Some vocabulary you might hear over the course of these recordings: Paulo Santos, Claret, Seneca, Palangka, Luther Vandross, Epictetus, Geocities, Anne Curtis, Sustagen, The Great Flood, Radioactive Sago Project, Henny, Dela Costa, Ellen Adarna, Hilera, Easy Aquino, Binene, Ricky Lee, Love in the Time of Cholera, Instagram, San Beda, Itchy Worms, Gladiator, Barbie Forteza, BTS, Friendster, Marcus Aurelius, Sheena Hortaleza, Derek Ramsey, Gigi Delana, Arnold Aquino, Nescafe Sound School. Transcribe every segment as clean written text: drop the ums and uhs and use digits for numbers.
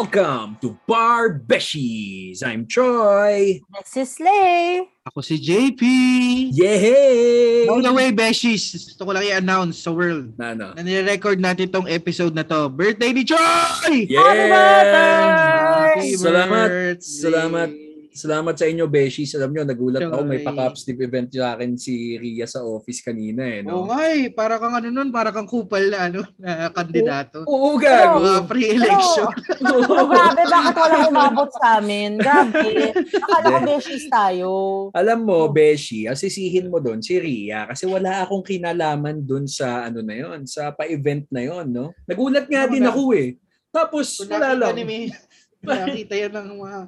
Welcome to Barbeshies! I'm Choy! This is Lay! Ako si JP! Yay! By the way, Beshies, gusto ko lang i-announce sa world na nire-record natin itong episode na to. Birthday ni Choy! Yeah! Happy birthday! Salamat sa inyo, Beshies. Alam nyo, nagulat ako. May pakapstip event sa akin si Rhea sa office kanina. Oo nga eh. Para kang ano nun, para kang kupal na, ano, na kandidato. Oo, gago. Pre-election. Oh, grabe, bakit walang umabot sa amin? Grabe. Akala ko Beshies tayo. Alam mo, Beshi, asisihin mo doon si Rhea kasi wala akong kinalaman doon sa ano na yon, sa pa-event na yon, no? Nagulat nga din ako eh. Tapos, wala lang. Nakita yan ng mga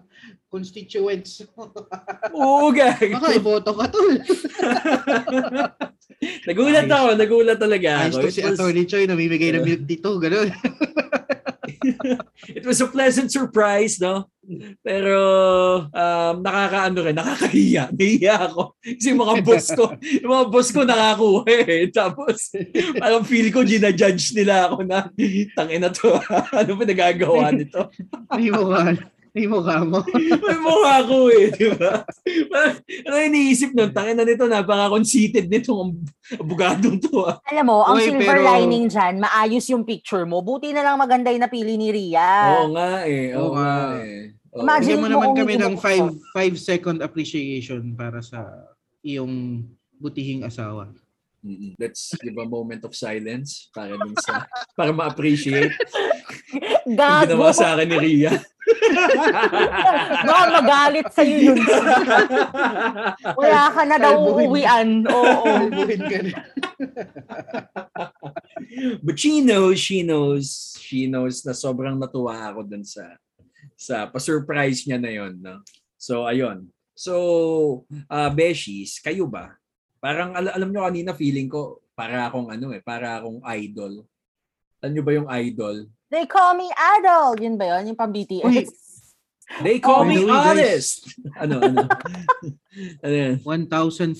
constituents. Oo, gagawin. Baka iboto ka to. Nagulat ako. Nagulat talaga ako. Ayos to si Atty. Choy, namimigay ng milk dito. Ganun. It was a pleasant surprise, no? Pero nakakaano rin, nakakahiya. Nahiya ako. Kasi yung mga boss ko nakakuha eh. Tapos parang feel ko ginajudge nila ako na tangina to. Ano ba nagagawa nito? May mukha mo. May mukha ko eh. Diba? Ano iniisip nun? Tangina nito, napaka-conceited nitong abogadong to. Alam mo, ang silver lining dyan, maayos yung picture mo. Buti na lang maganda yung napili ni Rhea. Oo nga eh. Imagine mo naman kami ng 5-second appreciation para sa iyong butihing asawa. Let's give a moment of silence para ma-appreciate. Gago. Ginawa sa akin ni Rhea. Baka magalit sa'yo yun. Wala ka na daw uuwian. Oo. But she knows na sobrang natuwa ako dun sa pa-surprise niya na yun. No? So, ayun. So, Beshies, kayo ba? Parang alam nyo kanina feeling ko para akong idol. Alam nyo ba yung idol? They call me idol. Yun ba yun? Yung pang BTS? Wait. They call me honest. Ano? Ano yan? 1,054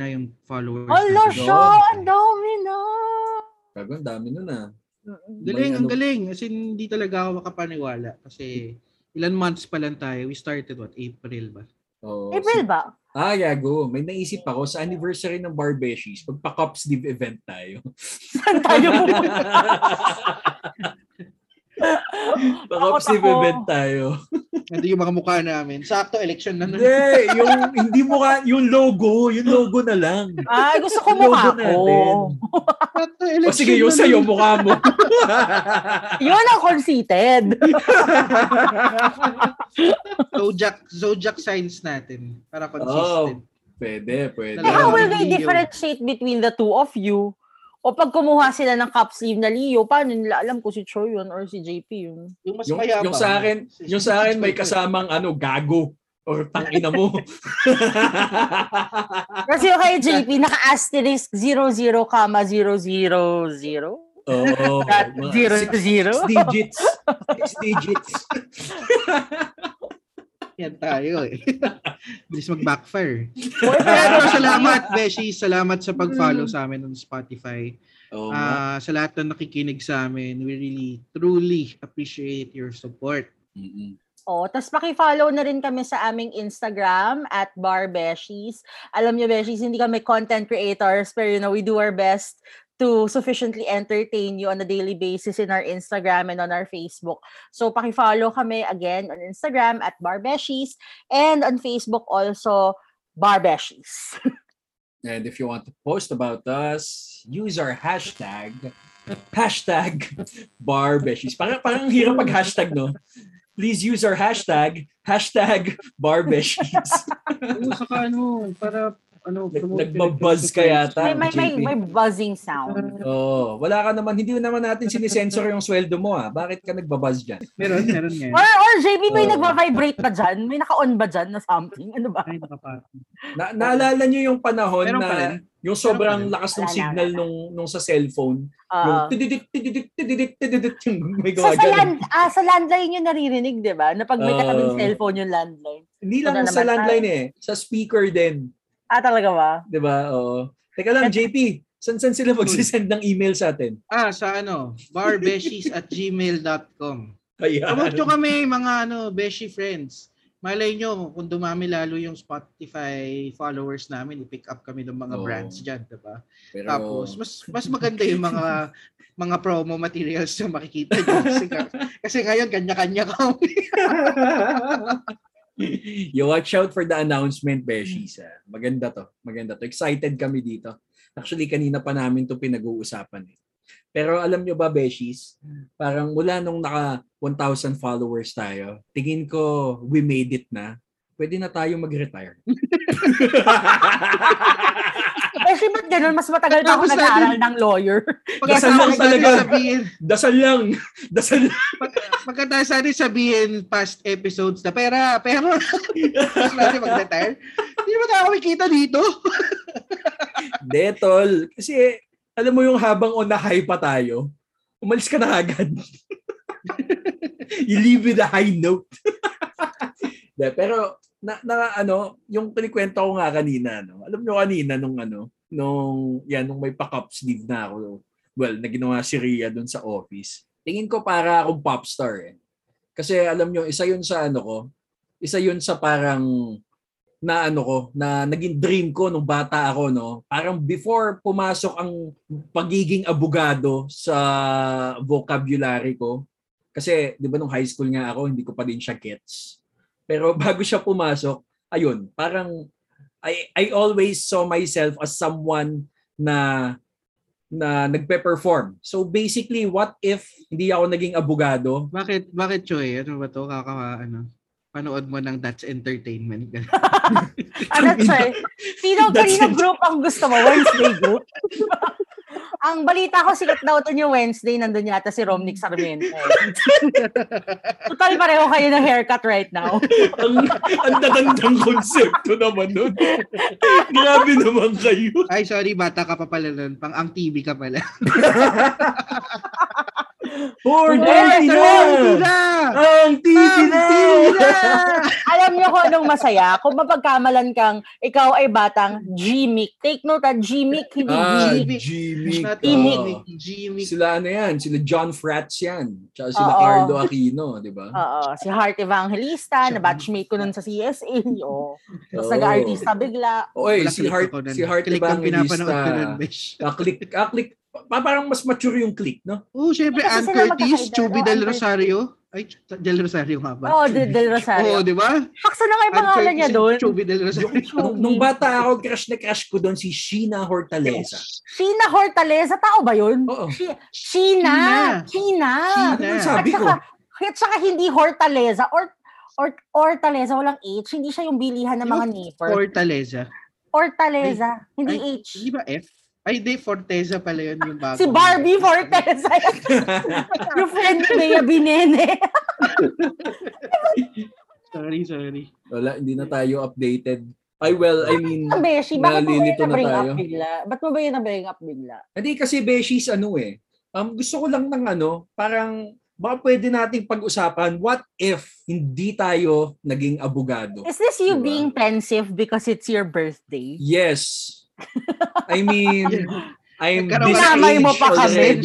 na yung followers. Hello, Sean! Dami na! Grabe, ang dami nun ah. Ang galing. As in, hindi talaga ako makapaniwala. Kasi ilan months pa lang tayo. We started what? April ba? Oh, April ba? Gago. May naisip ako sa anniversary ng Barbeshies, magpa-Cups Div event tayo. Saan tayo pupunta? Cups Div event tayo. Hindi yung mga mukha namin. Sakto, election na nun. Hindi, yung logo na lang. Ay, gusto ko mukha ko. O sige, yung sa'yo, mukha mo. Yun ang conceited. Zodiac signs natin para consistent. Oh, pwede. How will they differentiate between the two of you? O pag kumuha sila ng cup sleeve na Leo, paano nila alam ko si Choy yun or si JP yun? Yung mas mayabang. Yung sa akin may kasamang gago. Or tangina mo. Kasi yung kay JP, naka-asterisk 00,000. Oo. 0 to 0. 6 digits. 6 digits. Yan tayo eh. Bilis mag-backfire. Pero salamat, Beshi. Salamat sa pag-follow sa amin on Spotify. Sa lahat na nakikinig sa amin, we really, truly appreciate your support. Mm-hmm. Tapos paki-follow na rin kami sa aming Instagram @barbeshies. Alam niyo, Beshies, hindi kami content creators, pero we do our best to sufficiently entertain you on a daily basis in our Instagram and on our Facebook. So paki-follow kami again on Instagram @barbeshies and on Facebook also barbeshies. And if you want to post about us, use our hashtag barbeshies. Parang hirap pag-hashtag, no? Please use our hashtag Barbeshies. Saka nagbabuzz ka yata. May buzzing sound. Wala ka naman, hindi naman natin sinisensor yung sweldo mo . Bakit ka nagbabuzz dyan? Meron ngayon. Or JP, may nagva-vibrate pa dyan? May naka-on ba dyan na something? Ano ba? Naalala nyo yung panahon na yung sobrang lakas ng signal nung sa cellphone. Yung tididik yung may gawa dyan. Sa landline yung naririnig, di ba? Na pag may katabing cellphone yung landline. Hindi lang sa landline eh. Sa speaker din. Talaga ba? Di ba? Oo. Teka lang, JP. San sila magsisend ng email sa atin? Sa barbeshies@gmail.com. Abot nyo kami mga Beshi friends. Malay nyo, kung dumami lalo yung Spotify followers namin, i-pick up kami ng mga brands dyan, diba? Pero... Tapos, mas maganda yung mga promo materials na makikita nyo. Kasi ngayon, kanya-kanya kami. You watch out for the announcement, Beshies. Maganda to. Maganda to. Excited kami dito. Actually, kanina pa namin to pinag-uusapan. Pero alam nyo ba, Beshies, parang mula nung naka 1,000 followers tayo, tingin ko we made it na. Pwede na tayo mag-retire. Beshi, ba't ganun? Mas matagal pa ako nag-aaral ng lawyer. Dasal lang talaga. Dasal lang. Dasal lang. Pagkatasarin sabihin past episodes na pera. Mas natin mag-retire. Hindi ba tayo makikita dito? Detol. Kasi... Alam mo yung habang on the high pa tayo, umalis ka na agad. You leave with a high note. De, pero yung kinikwento ko nga kanina, Alam nyo kanina nung may pa-cup sleeve na ako. Well, na ginawa si Rhea doon sa office. Tingin ko para akong pop star. Kasi alam nyo, isa 'yun sa ko. Isa 'yun sa parang na naging dream ko nung bata ako, Parang before pumasok ang pagiging abogado sa vocabulary ko. Kasi, di ba nung high school nga ako, hindi ko pa din siya gets. Pero bago siya pumasok, ayun, parang I always saw myself as someone na nagpe-perform. So basically, what if hindi ako naging abogado? Bakit Choy? Ano ba to? Panood mo ng That's Entertainment. That's right. Kanina group ang gusto mo? Wednesday group? Ang balita ko, sikat daw ito niyo Wednesday. Nandun yata si Romnick Sarmento. Total, pareho kayo ng haircut right now. Ang dadandang konsepto naman nun. Grabe naman kayo. Ay, sorry. Bata ka pa pala nun. Pang ang TV ka pala. Ang TV na! Alam niyo kung anong masaya? Kung mapagkamalan kang ikaw ay batang G-Mic. Take note at G-Mic, hindi G-Mic. Sila sila John Frats yan. Tsaka sila Arnold Aquino, di ba? Oo, si Heart Evangelista, na batchmate ko nun sa CSA. Tapos nag-artista bigla. Oy, si Heart Evangelista. Click. Parang mas mature yung click, Oo, syempre, Anne Curtis, Chubby dela Rosario. Ay, dela Rosario nga ba? Oo, dela Rosario. Oo, di ba? Paksa na kayo pangalan niya doon. Chubby dela Rosario. Nung bata ako, crush na crush ko doon si Sheena Hortaleza. Sheena Hortaleza? Tao ba yun? Oo. Sheena. Sabi ko. At saka hindi Hortaleza. Hortaleza, walang H. Hindi siya yung bilihan ng mga neighbor. Hortaleza. Hindi H. Hindi ba F? Ay, di, Forteza pala yun yung bago. Si Barbie Forteza. Yung friend ni Binene. Sorry. Wala, hindi na tayo updated. Ay, well, I mean, Beshi, nalilito na tayo. Ba't mo ba yun na-bring up bigla? Hindi, kasi Beshi's gusto ko lang ng parang, baka pwede nating pag-usapan, what if hindi tayo naging abogado? Is this you being pensive because it's your birthday? Yes. I mean, I'm dinamay mo pa kami.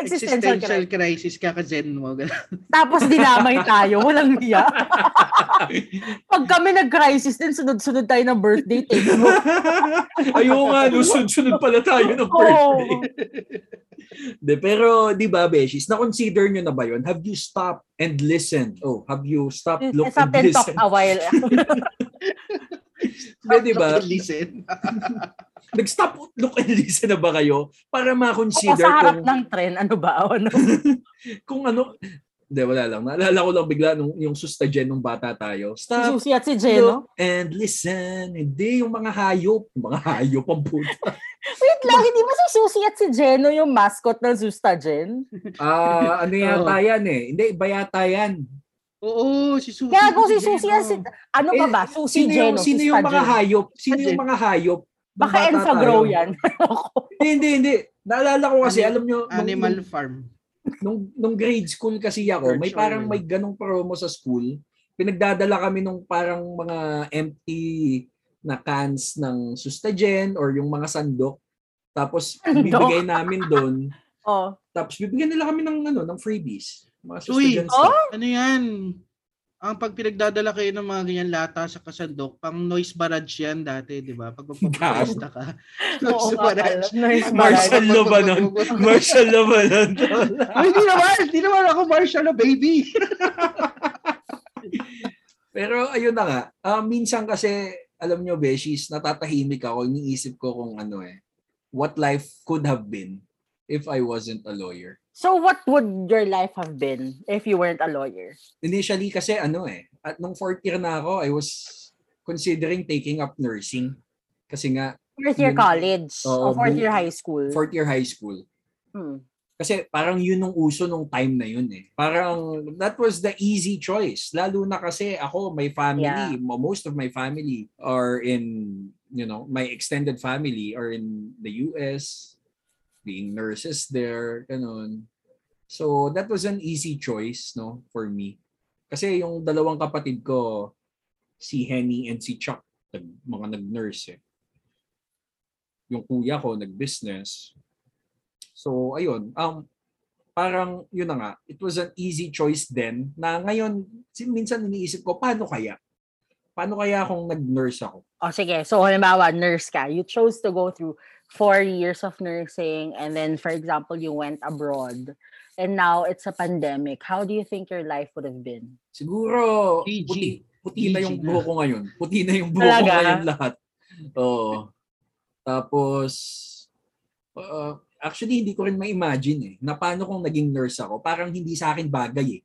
Existential crisis kaka-zen mo. Tapos dinamay tayo. Walang niya. Pag kami nag-crisis din, sunod-sunod tayo ng birthday. Ayoko nga, sunod-sunod pala tayo ng birthday. Pero, di ba, Beshies, na-consider nyo na ba yun? Have you stopped and listened? Oh, have you stopped, looked, and listened? Stop and talk a while. Diba? Nag-stop, look and listen na ba kayo? Para ma-consider kung... Sa harap ng trend, ano ba? Kung ano... Hindi, wala lang. Naalala ko lang bigla yung sustagen nung bata tayo. Stop, Susi at si Jen, look, and listen. Hindi, yung mga hayop. Yung mga hayop ang puta. Wait lang, hindi ba si Susi at si Jeno yung mascot ng Sustagen? Yata yan Hindi, iba yata yan. Oo, si Susi. Kaya kung si Susi, ano ka ba? Susi, Jeno, Sustagen. Sino yung mga hayop? Baka Enfagrow yan. Hindi. Naalala ko kasi, alam nyo. Animal Farm. Nung grade school kasi ako, may ganong promo sa school. Pinagdadala kami nung parang mga empty na cans ng Sustagen or yung mga sandok. Tapos bibigay namin doon. Tapos bibigyan nila kami ng freebies. Mga students. Oh? Ano yan? Ang pagpinagdadala kayo ng mga ganyan lata sa kasandok, pang noise barrage yan dati, di ba? Pag magpapakasta ka. Noise barrage. Martial law ba nun? Martial law ba nun? Hindi naman ako martial law, baby. Pero ayun na nga. Minsan kasi, alam nyo, Beshies, natatahimik ako. Iniisip ko kung ano eh. What life could have been if I wasn't a lawyer. So what would your life have been if you weren't a lawyer? Initially kasi ano eh, at nung fourth year na ako, I was considering taking up nursing. Kasi nga... Fourth year college o fourth year high school. Fourth year high school. Hmm. Kasi parang yun ang uso nung time na yun eh. Parang that was the easy choice. Lalo na kasi ako, my family, most of my family are in, you know, my extended family are in the US. Being nurses there, ganun. So, that was an easy choice, no, for me. Kasi yung dalawang kapatid ko, si Henny and si Chuck, mga nag-nurse eh. Yung kuya ko, nag-business. So, ayun. Parang, yun na nga, it was an easy choice then, na ngayon, minsan iniisip ko, paano kaya? Paano kaya kung nag-nurse ako? O oh, sige, so halimbawa, nurse ka. You chose to go through 4 years of nursing and then, for example, you went abroad and now it's a pandemic. How do you think your life would have been? Siguro, puti na yung buho ko ngayon. Puti na yung buho ko ngayon lahat. Oo. Tapos, actually, hindi ko rin ma-imagine eh, na paano kung naging nurse ako. Parang hindi sa akin bagay eh.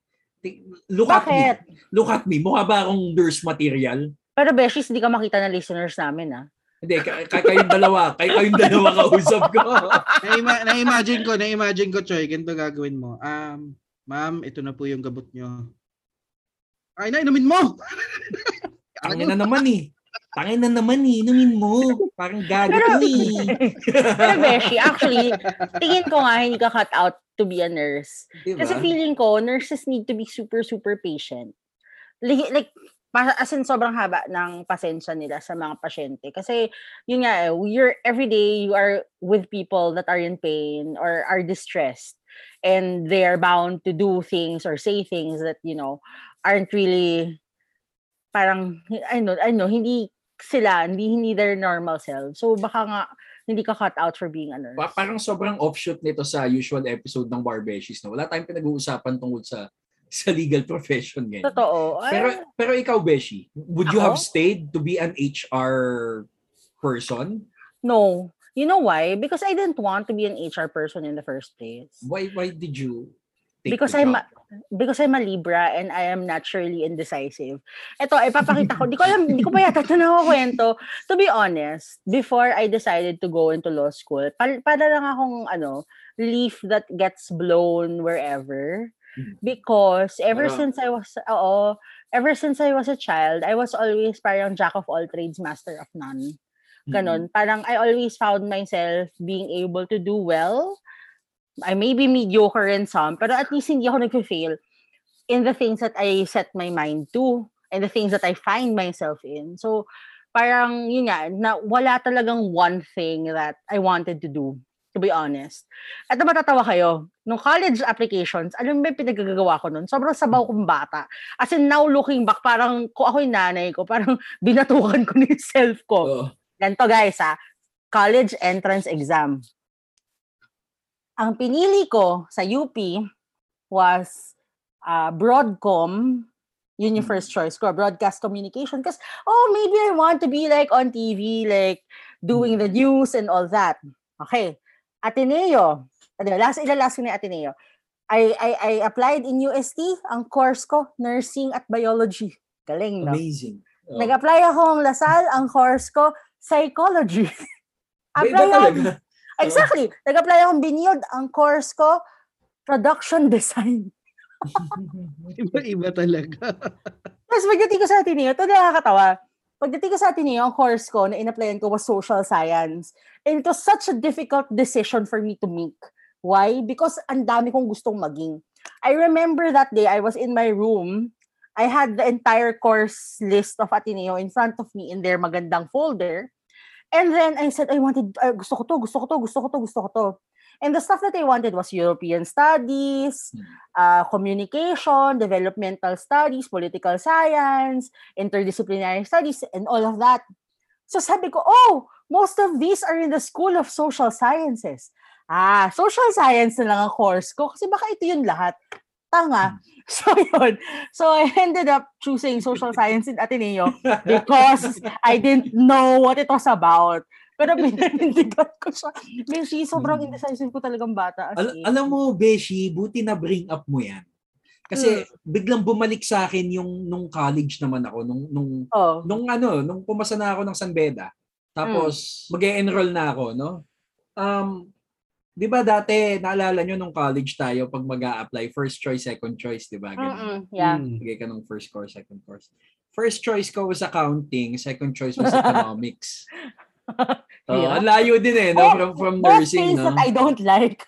Look at me. Look at me. Mukha ba akong nurse material? Pero Beshies, hindi ka makita ng listeners namin ah. Hindi, kayong dalawa. Kayong dalawa kausap ko. Na-imagine ko, Choy. Ganito gagawin mo. Ma'am, ito na po yung gabot nyo. Ay na, inumin mo! Tangin na naman eh. Inumin mo. Parang gadot eh. Pero Beshi, actually, tingin ko nga hindi ka cut out to be a nurse. Diba? Kasi feeling ko, nurses need to be super, super patient. Like as in, sobrang haba ng pasensya nila sa mga pasyente. Kasi, yun nga, you're, every day, you are with people that are in pain or are distressed. And they are bound to do things or say things that, you know, aren't really, parang, I know, hindi sila, hindi their normal self. So, baka nga, hindi ka cut out for being a nurse. Parang sobrang offshoot nito sa usual episode ng Barbeshies. No? Wala tayong pinag-uusapan tungkol sa legal profession ganyan. Totoo. Pero ikaw, Beshi, would you have stayed to be an HR person? No. You know why? Because I didn't want to be an HR person in the first place. Why did you take the job? Because I'm a Libra and I am naturally indecisive. Ito, ipapakita ko. Hindi ko pa yata nakakwento. To be honest, before I decided to go into law school, para lang akong leaf that gets blown wherever. Because ever since I was a child, I was always parang jack of all trades, master of none. Ganon. Parang I always found myself being able to do well. I may be mediocre in some, pero at least hindi ako nag-fail in the things that I set my mind to and the things that I find myself in. So parang yun nga, na wala talagang one thing that I wanted to do. To be honest. At matatawa kayo, nung college applications, alam mo ba pinagagawa ko nun? Sobrang sabaw kong bata. As in, now looking back, parang kung ako yung nanay ko, parang binatukan ko na yung self ko. Oh. Ganito guys ha, college entrance exam. Ang pinili ko sa UP was Broadcom. Yun yung first choice ko, broadcast communication. Kasi, maybe I want to be like on TV, like doing the news and all that. Okay. Ateneo. Last ko na Ateneo. I applied in UST. Ang course ko, nursing at biology. Galing, no? Amazing. Oh. Nag-apply akong La Salle. Ang course ko, psychology. Exactly. Nag-apply akong Biniod. Ang course ko, production design. Iba talaga. Tapos pagdating ko sa Ateneo, ito nakakatawa. Pagdating ko sa Ateneo, ang course ko na in-applyan ko was social science. And it was such a difficult decision for me to make. Why? Because ang dami kong gustong maging. I remember that day, I was in my room. I had the entire course list of Ateneo in front of me in their magandang folder. And then I said, gusto ko to. And the stuff that they wanted was European studies, communication, developmental studies, political science, interdisciplinary studies, and all of that. So sabi ko, oh, most of these are in the School of Social Sciences. Ah, social science na lang ang course ko kasi baka ito yun lahat. Tanga. So yun. So I ended up choosing social science in Ateneo because I didn't know what it was about. Pero pinanindigan ko siya. Beshi, sobrang indecisive ko talagang bata. Alam mo, Beshi, buti na bring up mo yan. Kasi biglang bumalik sa akin yung nung college naman ako, nung pumasa na ako ng San Beda. Tapos mag-e-enroll na ako, no? Di ba dati, naalala nyo nung college tayo pag mag-a-apply, first choice, second choice, di ba? Yeah. Bigay ka ng first course, second course. First choice ko was accounting, second choice was economics. So, yeah. Ang layo din eh, no? From nursing, no? Both things that I don't like.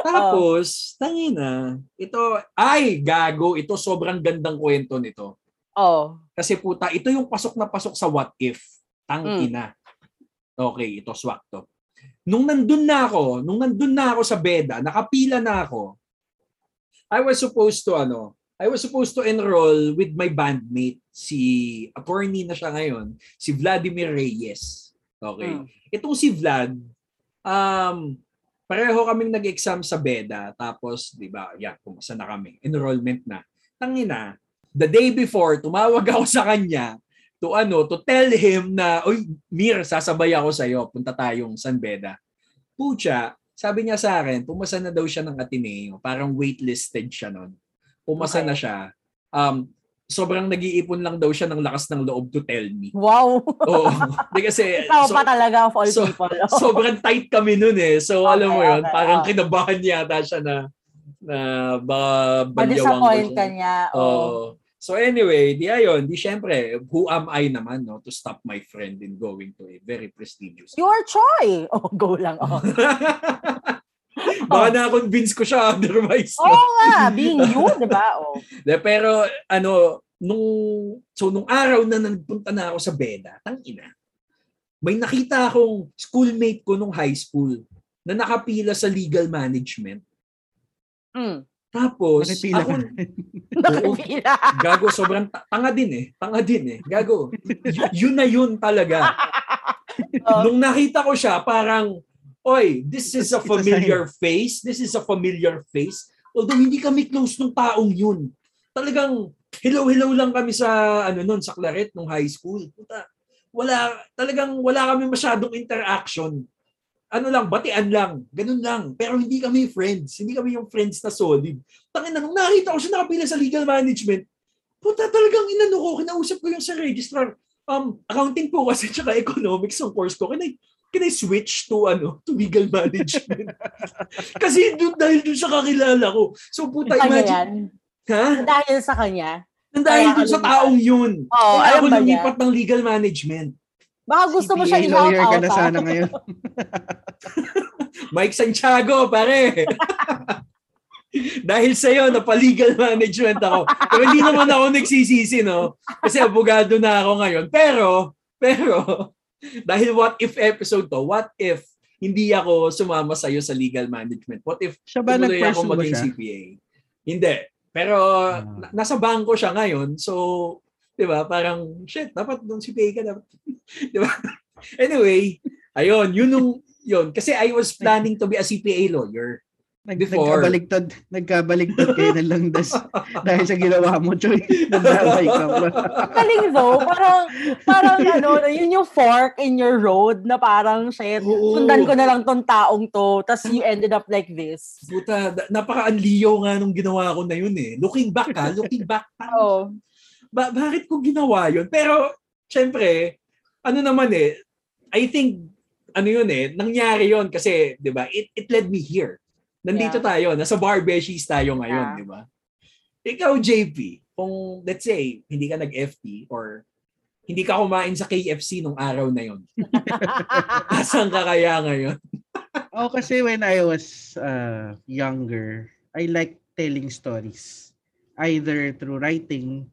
Tapos, tangina, ito, ay, gago, ito sobrang gandang kwento nito. Oh. Kasi puta, ito yung pasok na pasok sa what if. Tangina. Okay, ito, swak to. Nung nandun na ako sa Beda, nakapila na ako. I was supposed to enroll with my bandmate, si attorney na siya ngayon, si Vladimir Reyes. Okay. Itong si Vlad, pareho kaming nag-exam sa Beda, tapos, di ba, pumasa na kami, enrollment na. Tangina, the day before, tumawag ako sa kanya, to tell him na, oy, Mir, sasabay ako sa'yo, punta tayong San Beda. Pucha, sabi niya sa akin, pumasa na daw siya ng Ateneo, parang waitlisted siya nun. Pumasa na siya. Sobrang nag-iipon lang daw siya ng lakas ng loob to tell me. Wow! Oo. Kasi, pa talaga of all people. Sobrang tight kami nun eh. So alam mo yun, parang kinabahan yata siya na badyawan ko siya. Oo. So anyway, syempre, who am I naman, no, to stop my friend in going to a very prestigious... Your Choy! Oh, go lang. Oh. Baka na-convince ko siya otherwise. Oo nga, being you, diba? Oh. Pero, nung araw na nagpunta na ako sa Beda, tangina, may nakita akong schoolmate ko nung high school na nakapila sa legal management. Tapos, nakapila. Gago, sobrang tanga din eh. Gago. Yun na yun talaga. Nung nakita ko siya, parang, oy, this is a familiar face. Although hindi kami close nung taong yun. Talagang hello lang kami sa sa Claret nung high school. Puta. Wala kami masyadong interaction. Batian lang, ganun lang. Pero hindi kami friends. Hindi kami yung friends na solid. Tangina, nung nakita ko siya nakapila sa legal management, puta, talagang kinausap ko yung sa registrar. Accounting po kasi tsaka economics ang course ko. Can I switch to legal management? Kasi dahil sa kakilala ko. So puta, imagine. Ha? Dahil sa kanya? Dahil sa taong yun. Oh, kaya ako lumipat ng legal management. Baka gusto mo siya in-out-out. CPA lawyer ka na sana ngayon. Mike Santiago, pare. Dahil sa'yo, napaligal management ako. Pero hindi naman ako nagsisisi, no? Kasi abogado na ako ngayon. Pero, dahil what if episode to, what if hindi ako sumama sa'yo sa legal management? What if tumuloy ako maging CPA? Hindi. Pero, nasa bangko siya ngayon, so... Diba? Parang, shit, dapat nung si Pega, dapat. Diba? Anyway, ayun, yun. Kasi I was planning to be a CPA lawyer before. Nagkabaligtad kayo na lang dahil sa ginawa mo, Choy. Nagdamay ka. Kaling though, parang, yun yung fork in your road na parang, shit, sundan ko na lang tong taong to, tas you ended up like this. Puta, napaka-anliyo nga nung ginawa ko na yun eh. Looking back. Oo. Bakit ko ginawa yun? Pero, syempre, I think, nangyari yun kasi, di ba, it led me here. Nandito tayo, nasa Barbeshies tayo ngayon, di ba? Ikaw, JP, kung, let's say, hindi ka nag-FT or hindi ka kumain sa KFC nung araw na yun. Asan ka kaya ngayon? Oh, kasi when I was younger, I liked telling stories. Either through writing,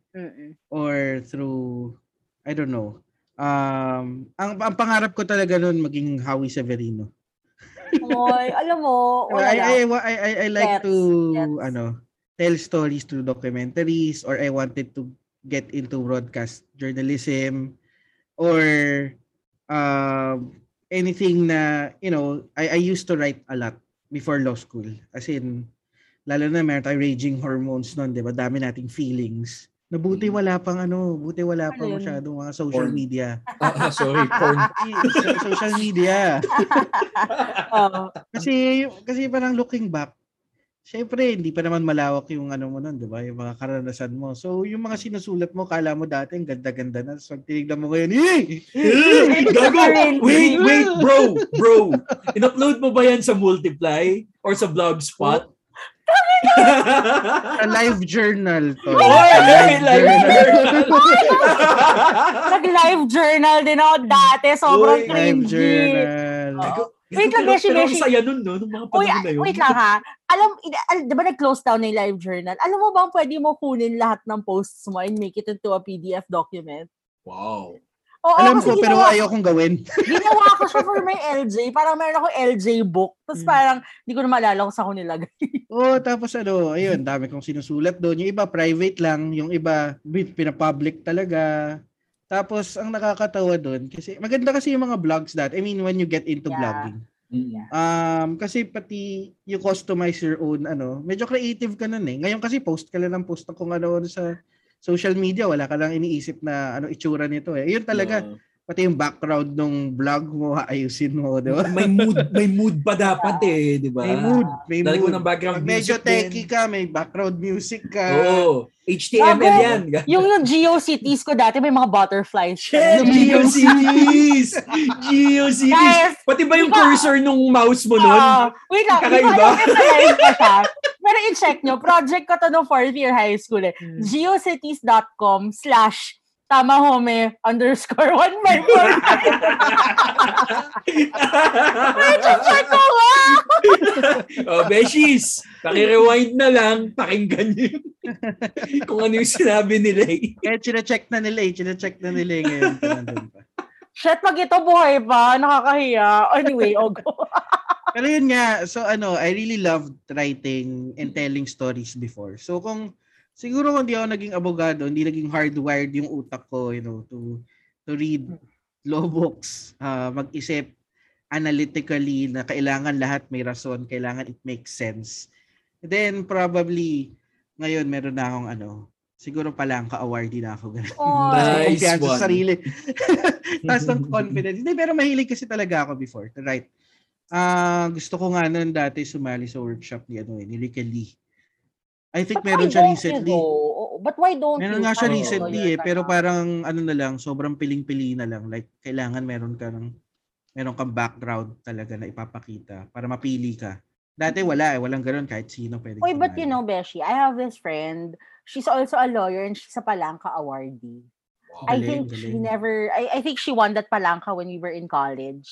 or through, I don't know. Ang pangarap ko talaga noon maging Howie Severino. Oy, alam mo, I like pets. Tell stories through documentaries, or I wanted to get into broadcast journalism, or anything na, I used to write a lot before law school. As in, lalo na meron tayong raging hormones nun, di ba? Dami nating feelings. Nabuti wala pang masyadong mga social media. Social media. Kasi parang looking back, syempre hindi pa naman malawak yung mo nun, di ba? Yung mga karanasan mo. So yung mga sinusulat mo, kala mo dati ang ganda-ganda na. So tinignan mo ngayon, gago! Wait, bro! In-upload mo ba yan sa Multiply? Or sa Blogspot? A live journal to. Live journal. Nag-live journal din ako dati. Sobrang cringy. Wait lang, Beshi. Pero ang saya nun, no? Nung mga panahon na yun. Wait lang, ha? Di ba nag-close down na yung live journal? Alam mo bang pwede mo kunin lahat ng posts mo and make it into a PDF document? Wow. Oo, alam ko, pero ayokong gawin. Ginawa ko siya for my LJ. Parang meron ako LJ book. Tapos parang, hindi ko na maalala kung saan ko nilagay. Oo, tapos ayun, dami kong sinusulat doon. Yung iba, private lang. Yung iba, pinapublic talaga. Tapos, ang nakakatawa doon, kasi maganda kasi yung mga blogs that, when you get into blogging. Yeah. Kasi pati you customize your own, medyo creative ka nun eh. Ngayon kasi, post ka lang ng post kung sa social media, wala ka lang iniisip na itsura nito eh. Yun talaga, pati yung background ng vlog mo, ayusin mo, di ba? May mood pa dapat eh, di ba? May mood. Dali ko ng background music. Medyo techie ka, may background music ka. Oo. HTML yan. Yung Geocities ko dati, may mga butterflies. Geocities! Guys, pati ba yung cursor nung mouse mo nun? Wait lang, kakaiba? Pero i-check nyo, project ko to nung 4th year high school eh. geocities.com/tamahome_1x4 Medyo check ko nga! Beshies, paki-rewind na lang, pakinggan nyo kung ano yung sinabi nila eh. Kaya sinacheck na nila ngayon. Shit, pag ito buhay pa, nakakahiya. Anyway, Pero yun nga, I really loved writing and telling stories before. So siguro kung hindi ako naging abogado, hindi naging hardwired yung utak ko, to read law books, mag-isip analytically na kailangan lahat may rason, kailangan it makes sense. And then probably, ngayon meron na akong siguro Palangka awardee na ako. Nice one. Sa sarili. Tapos ng confidence. Hindi, pero mahilig kasi talaga ako before to write. Gusto ko nga nun dati sumali sa workshop ni Ricky Lee. I think meron siya recently. But why don't you? Meron nga siya recently pero parang na lang, sobrang piling-pili na lang. Like, kailangan meron kang background talaga na ipapakita para mapili ka. Dati wala eh, walang ganoon kahit sino pwede. Oy, but Beshi, I have this friend. She's also a lawyer and she's a Palangka awardee. Wow, I think she never, I think she won that Palangka when we were in college.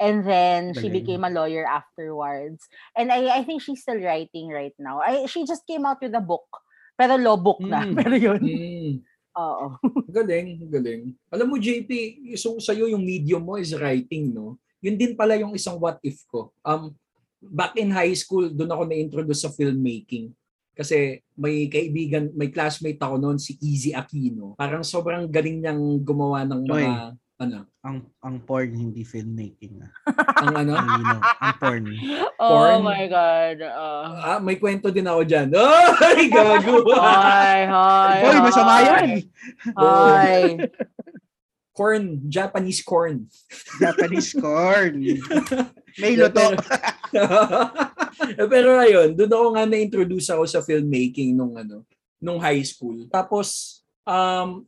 And then she became a lawyer afterwards. And I think she's still writing right now. She just came out with a book. Pero law book na. Pero yun. Oo. Galing. Alam mo, JP, sa'yo yung medium mo is writing, no? Yun din pala yung isang what if ko. Back in high school, doon ako na-introduce sa filmmaking. Kasi may classmate ako noon, si Easy Aquino. Parang sobrang galing niyang gumawa ng mga... Ang porn, hindi filmmaking na. Ang porn. Oh my God. May kwento din ako dyan. Ay, gago. Ay. Oy, masama yan. Ay. Corn. Japanese corn. May luto. Pero ayun, doon ako nga na-introduce ako sa filmmaking nung high school. Tapos,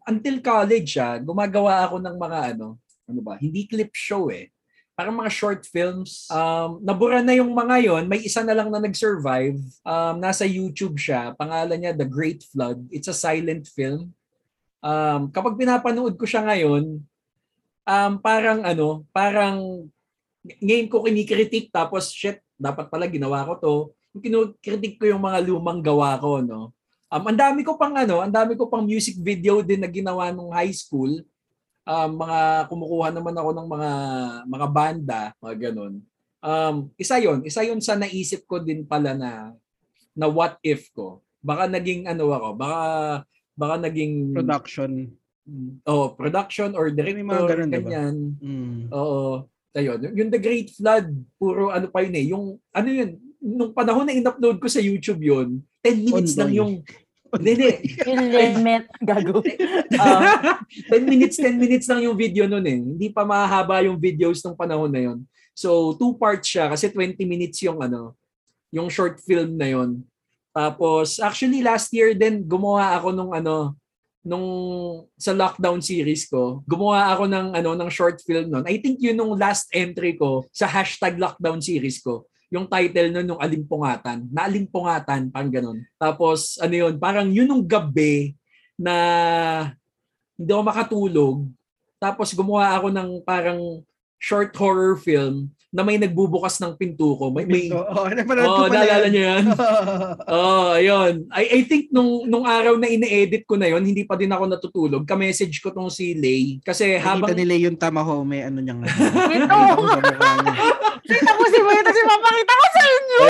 until college, gumagawa ako ng mga hindi clip show eh. Parang mga short films. Nabura na yung mga yon. May isa na lang na nag-survive. Nasa YouTube siya. Pangalan niya, The Great Flood. It's a silent film. Kapag pinapanood ko siya ngayon, parang ngayon ko kinikritik tapos shit, dapat pala ginawa ko to. Kinikritik ko yung mga lumang gawa ko, no? Ang dami ko pang music video din na ginawa nung high school. Mga kumukuha naman ako ng mga banda, mga ganun. Isa yun sa naisip ko din pala na what if ko. Baka naging naging production. Oh, production or director ganyan. Diba? Oo. Ayun, yung The Great Flood, puro ano pa yun eh. Yung ano yun, nung panahon na in-upload ko sa YouTube yun, 10 minutes lang yung gago. 10 minutes lang yung video nun eh. Hindi pa mahaba yung videos ng panahon na yun. So, 2 parts siya kasi 20 minutes yung yung short film na yun. Tapos, actually last year din gumawa ako nung sa lockdown series ko, gumawa ako ng short film noon. I think yun yung last entry ko sa hashtag lockdown series ko. Yung title noon, yung Alimpungatan. Na Alimpungatan, parang ganun. Tapos, parang yun yung gabi na hindi ako makatulog. Tapos gumawa ako ng parang short horror film na may nagbubukas ng pinto ko. May naalala niyo yan? Ayun. I think nung araw na ine-edit ko na yon, hindi pa din ako natutulog. Ka-message ko tong si Lay. Kasi habang... Nakita ni Lay yung tama ho, may ano niyang... Kita ko si Lay, kasi mapakita ko sa inyo!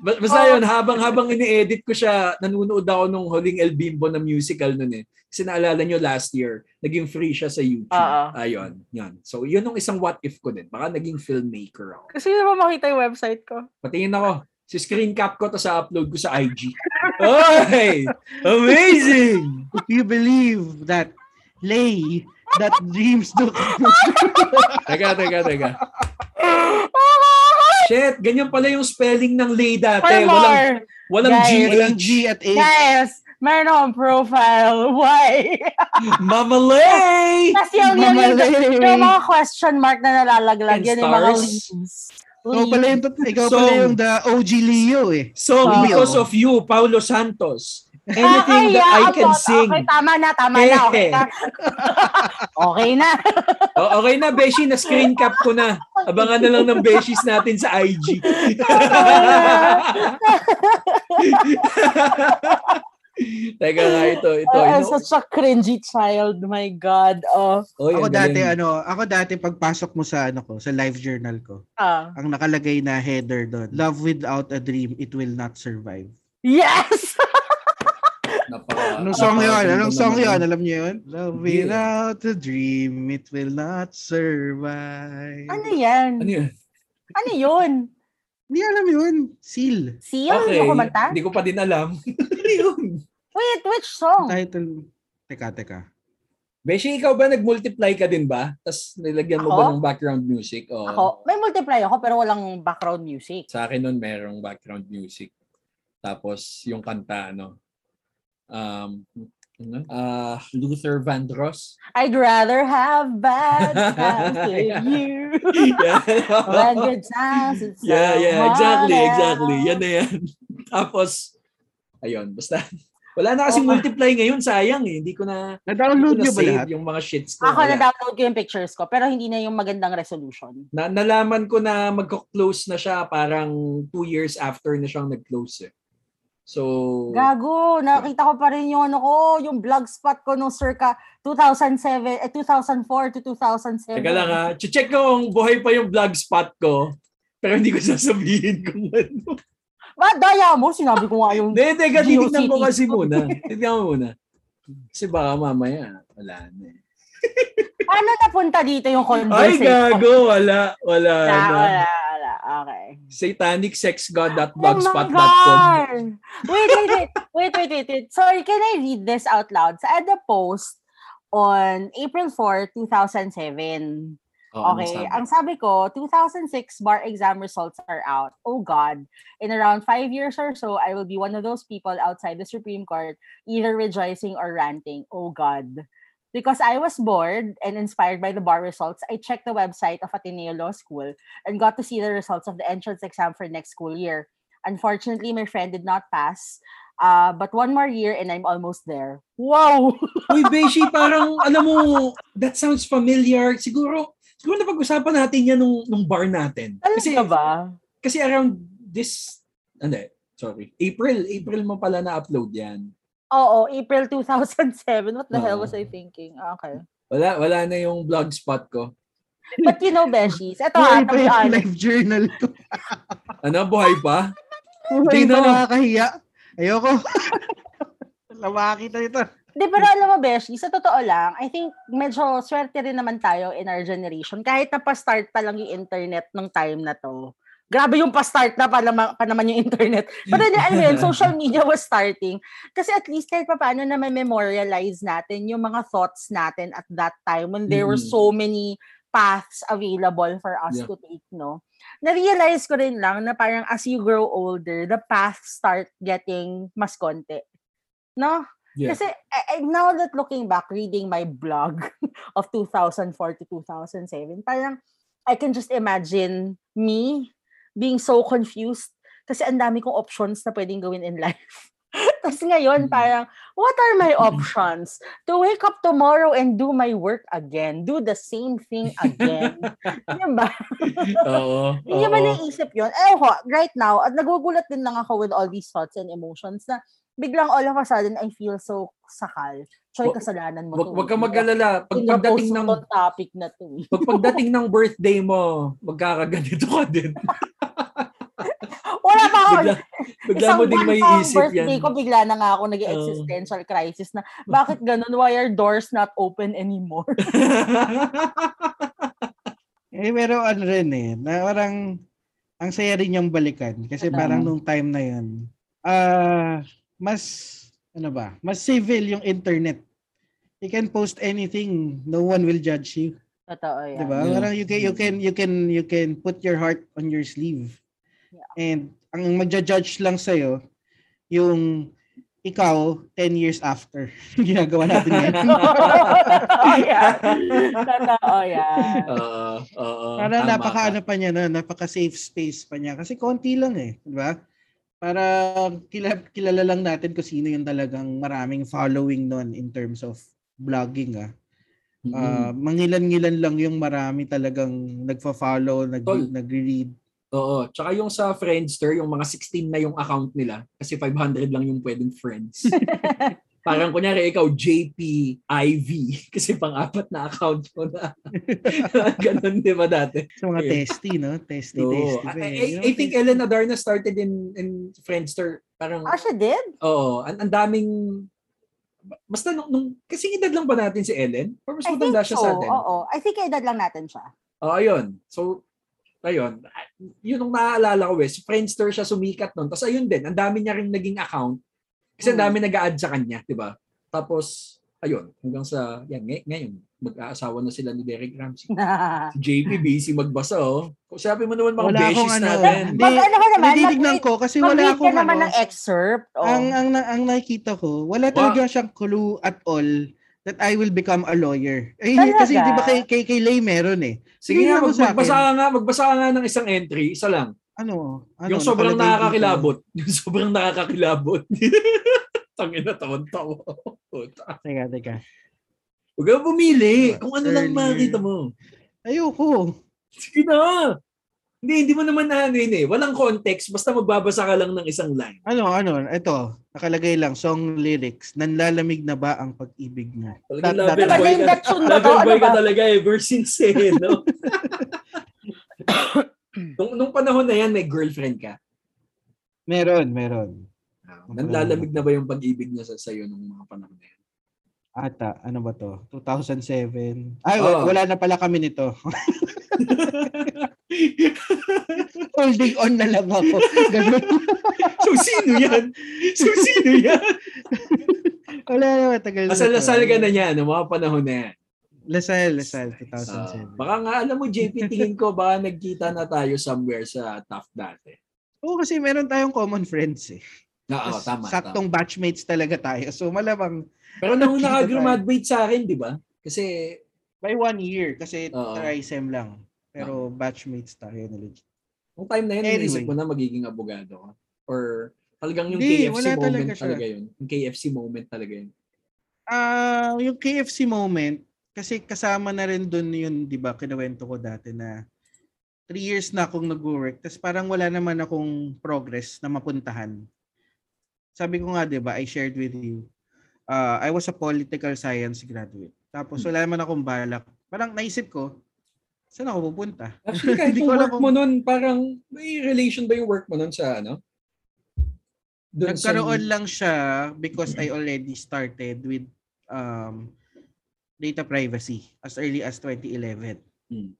Basta yun, habang ine-edit ko siya, nanunood ako nung huling El Bimbo na musical nun eh. Kasi naalala niyo last year, naging free siya sa YouTube. Ayun, yun. So, yun yung isang what if ko din. Baka naging filmmaker ako. Kasi yun naman makita yung website ko. Patingin ako. Si screen cap ko to sa upload ko sa IG. Oy! Amazing! You believe that Lay, that dreams do... Teka. Shit, ganyan pala yung spelling ng Lay dati. Walang G. Walang G at A. Yes! Meron akong profile. Why? Mama Lay! Tapos yung mga question mark na nalalaglag. And yan stars? Yung mga leads. Ikaw pala yung the OG Leo eh. So, because of you, Paulo Santos, anything that I can sing. Okay, tama na. Okay na. Okay na, Beshi. Na-screen cap ko na. Abangan na lang ng Beshies natin sa IG. Teka nga, ito. Such a cringy child, my God. Oh. Ako dati pagpasok mo sa sa live journal ko. Ang nakalagay na header doon, love without a dream, it will not survive. Yes. Anong song yun? Alam niyo yun? Love without a dream, it will not survive. Ano yun? Hindi alam yun. Seal. Okay. Hindi ko kumanta? Hindi ko pa din alam. Ano yun? Wait, which song? Title. Teka. Beshi, ikaw ba nag-multiply ka din ba? Tapos nilagyan mo ba ng background music? Ako? May multiply ako pero walang background music. Sa akin nun merong background music. Tapos yung kanta, Luther Vandross. I'd rather have bad times with you. Than good times with someone else. Yeah, exactly. Yan na yan. Tapos, ayun, basta. Wala na kasing multiply ngayon, sayang eh. Hindi ko na... Na-download niyo ba lahat? Yung mga shits ko. Ako na-download ko yung pictures ko, pero hindi na yung magandang resolution. Nalaman ko na mag-close na siya, parang 2 years after na siyang nag-close eh. So, gago, nakita ko pa rin yung yung blogspot ko nung circa 2004 to 2007. Teka lang ha, check ko kung buhay pa yung blogspot ko, pero hindi ko sasabihin kung ano. Madaya mo, sinabi ko nga yung Teka, titignan ko kasi muna. Kasi baka mamaya, wala na eh. Paano napunta dito yung conversation? Ay gago, wala. Okay. satanicsex.blogspot.com. Wait. Sorry, can I read this out loud? So, I had a post on April 4, 2007. Okay, ang sabi ko, 2006 bar exam results are out. Oh God, in around 5 years or so, I will be one of those people outside the Supreme Court, either rejoicing or ranting. Oh God. Because I was bored and inspired by the bar results, I checked the website of Ateneo Law School and got to see the results of the entrance exam for next school year. Unfortunately, my friend did not pass, but one more year and I'm almost there. Wow! Uy, Beshi, parang, alam mo, that sounds familiar. Siguro napag-usapan natin yan nung bar natin. Kasi, alam ka ba? Kasi around this, April mo pala na-upload yan. Oo, April 2007. What the hell was I thinking? Okay. Wala na yung blogspot ko. But you know, Beshies, ito ha, to be honest. Live journal to. Ano, buhay pa? Buhay pa, nakakahiya. Ayoko. Lamaki na ito. Di, pero alam mo, Beshi, sa totoo lang, I think medyo swerte rin naman tayo in our generation. Kahit na pa-start pa lang yung internet nung time na to. Grabe yung pa-start na pa naman yung internet. Pero I mean, social media was starting. Kasi at least kahit pa paano na memorialize natin yung mga thoughts natin at that time when there were so many paths available for us to take, no? Na-realize ko rin lang na parang as you grow older, the paths start getting mas konti. No? Yeah. Kasi now that looking back, reading my blog of 2004 to 2007, parang I can just imagine me being so confused kasi ang dami kong options na pwedeng gawin in life. Tapos ngayon, parang, what are my options? To wake up tomorrow and do my work again. Do the same thing again. Yun ba? Oo. Hindi ba naisip yun? Eh, right now, at nagugulat din lang ako with all these thoughts and emotions na biglang all of a sudden, I feel so sakal. Choy, kasalanan mo. Huwag kang mag-alala. Pagdating ng birthday mo, magkakaganito ka din. Wala pa ako. Bigla mo din may isip yan. Birthday ko, bigla na nga ako nag-existential crisis na, bakit ganun? Why are doors not open anymore? Eh, pero ano rin eh, na parang, ang saya rin yung balikan. Kasi parang nung time na yun, mas civil yung internet. You can post anything, no one will judge you. Totoo yan. Diba? Yeah. Parang you can put your heart on your sleeve. Yeah. And ang magja-judge lang sa iyo yung ikaw 10 years after. Ginagawa natin yan. Totoo yan. Totoo yan. Parang napaka-ano pa niya, no? Napaka-safe space pa niya. Kasi konti lang eh. Diba? Para kilala lang natin kung sino yung talagang maraming following nun in terms of blogging. Mangilan-ngilan lang yung marami talagang nagfa-follow, nagre-read. Oo. Tsaka yung sa Friendster, yung mga 16 na yung account nila kasi 500 lang yung pwedeng friends. Parang kunyari ikaw JP IV kasi pang-apat na account mo na. Ganun di ba dati? Sa mga testy, no? Testy. I think Ellen Adarna started in Friendster. Parang, she did? Oo. Ang daming... Basta nung... Kasing edad lang ba natin si Ellen? Or mas matanda siya sa atin? Oo. I think edad lang natin siya. Oo, ayun. So, ayun. Yun ang naaalala ko eh. Si Friendster siya sumikat nun. Tapos ayun din. Ang dami niya rin naging account. Kasi ang dami nag-a-add sa kanya, di ba? Tapos, ayun. Hanggang sa... Yan, ngayon. Mag-aasawa na sila ni Derek Ramsey. Si JP busy magbasa, oh. Sabi mo naman mga beshies natin. Nadidignan ko kasi wala akong naman ng excerpt. Oh. Ang nakikita ko, wala talaga siyang clue at all that I will become a lawyer. Eh, kasi di ba kay Lay meron eh. Sige nga, magbasa ka nga ng isang entry, isa lang. Ano yung sobrang nakakakilabot. Yung sobrang nakakakilabot. Tangina, taon-taon. Teka. Huwag ka bumili. Kung ano lang makita mo. Ayoko. Sige na. Hindi mo naman eh. Walang context. Basta magbabasa ka lang ng isang line. Ano. Ito. Nakalagay lang. Song lyrics. Nanlalamig na ba ang pag-ibig mo? Lover boy ka talaga ever since eh. No? Nung panahon na yan, may girlfriend ka? Meron. Nanlalamig na ba yung pag-ibig niya sa sa'yo nung mga panahon na yan? Ata, ano ba to? 2007. Wala na pala kami nito. Holding on na lang ako. Ganun. So, sino yan? Wala na, matagal na. Asal-asal ka na niya, no? Mga panahon na yan. La Salle, 2007. Baka nga, alam mo, JP, tingin ko, baka nagkita na tayo somewhere sa Taft dati. Oo, kasi meron tayong common friends eh. Oo, tama. Saktong batchmates talaga tayo. So, malamang... Pero nung nakagraduate sa akin, di ba? Kasi... By 1 year. Kasi try-sem lang. Pero batchmates tayo na legit. Nung time na yun, inisip ko na magiging abogado ka. Or talagang yung KFC moment talaga yun. Yung KFC moment, kasi kasama na rin dun yun, di ba? Kinuwento ko dati na 3 years na akong nag-work. Tapos parang wala naman akong progress na mapuntahan. Sabi ko nga, di ba? I shared with you. I was a political science graduate. Tapos wala naman akong balak. Parang naisip ko, saan ako pupunta? Actually, kahit yung work mo nun, parang may relation ba yung work mo nun sa ano? Dun nagkaroon sa... lang siya because I already started with data privacy as early as 2011. Hmm.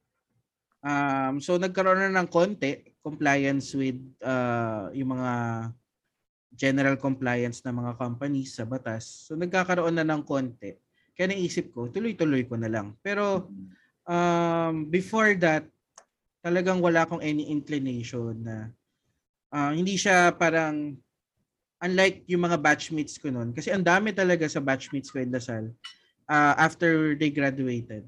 So, nagkaroon na ng konti compliance with yung mga general compliance ng mga companies sa batas. So, nagkakaroon na ng konti. Kaya naisip ko, tuloy-tuloy ko na lang. Pero... before that, talagang wala akong any inclination na hindi siya parang unlike yung mga batchmates ko noon. Kasi ang dami talaga sa batchmates ko in Lasal. After they graduated,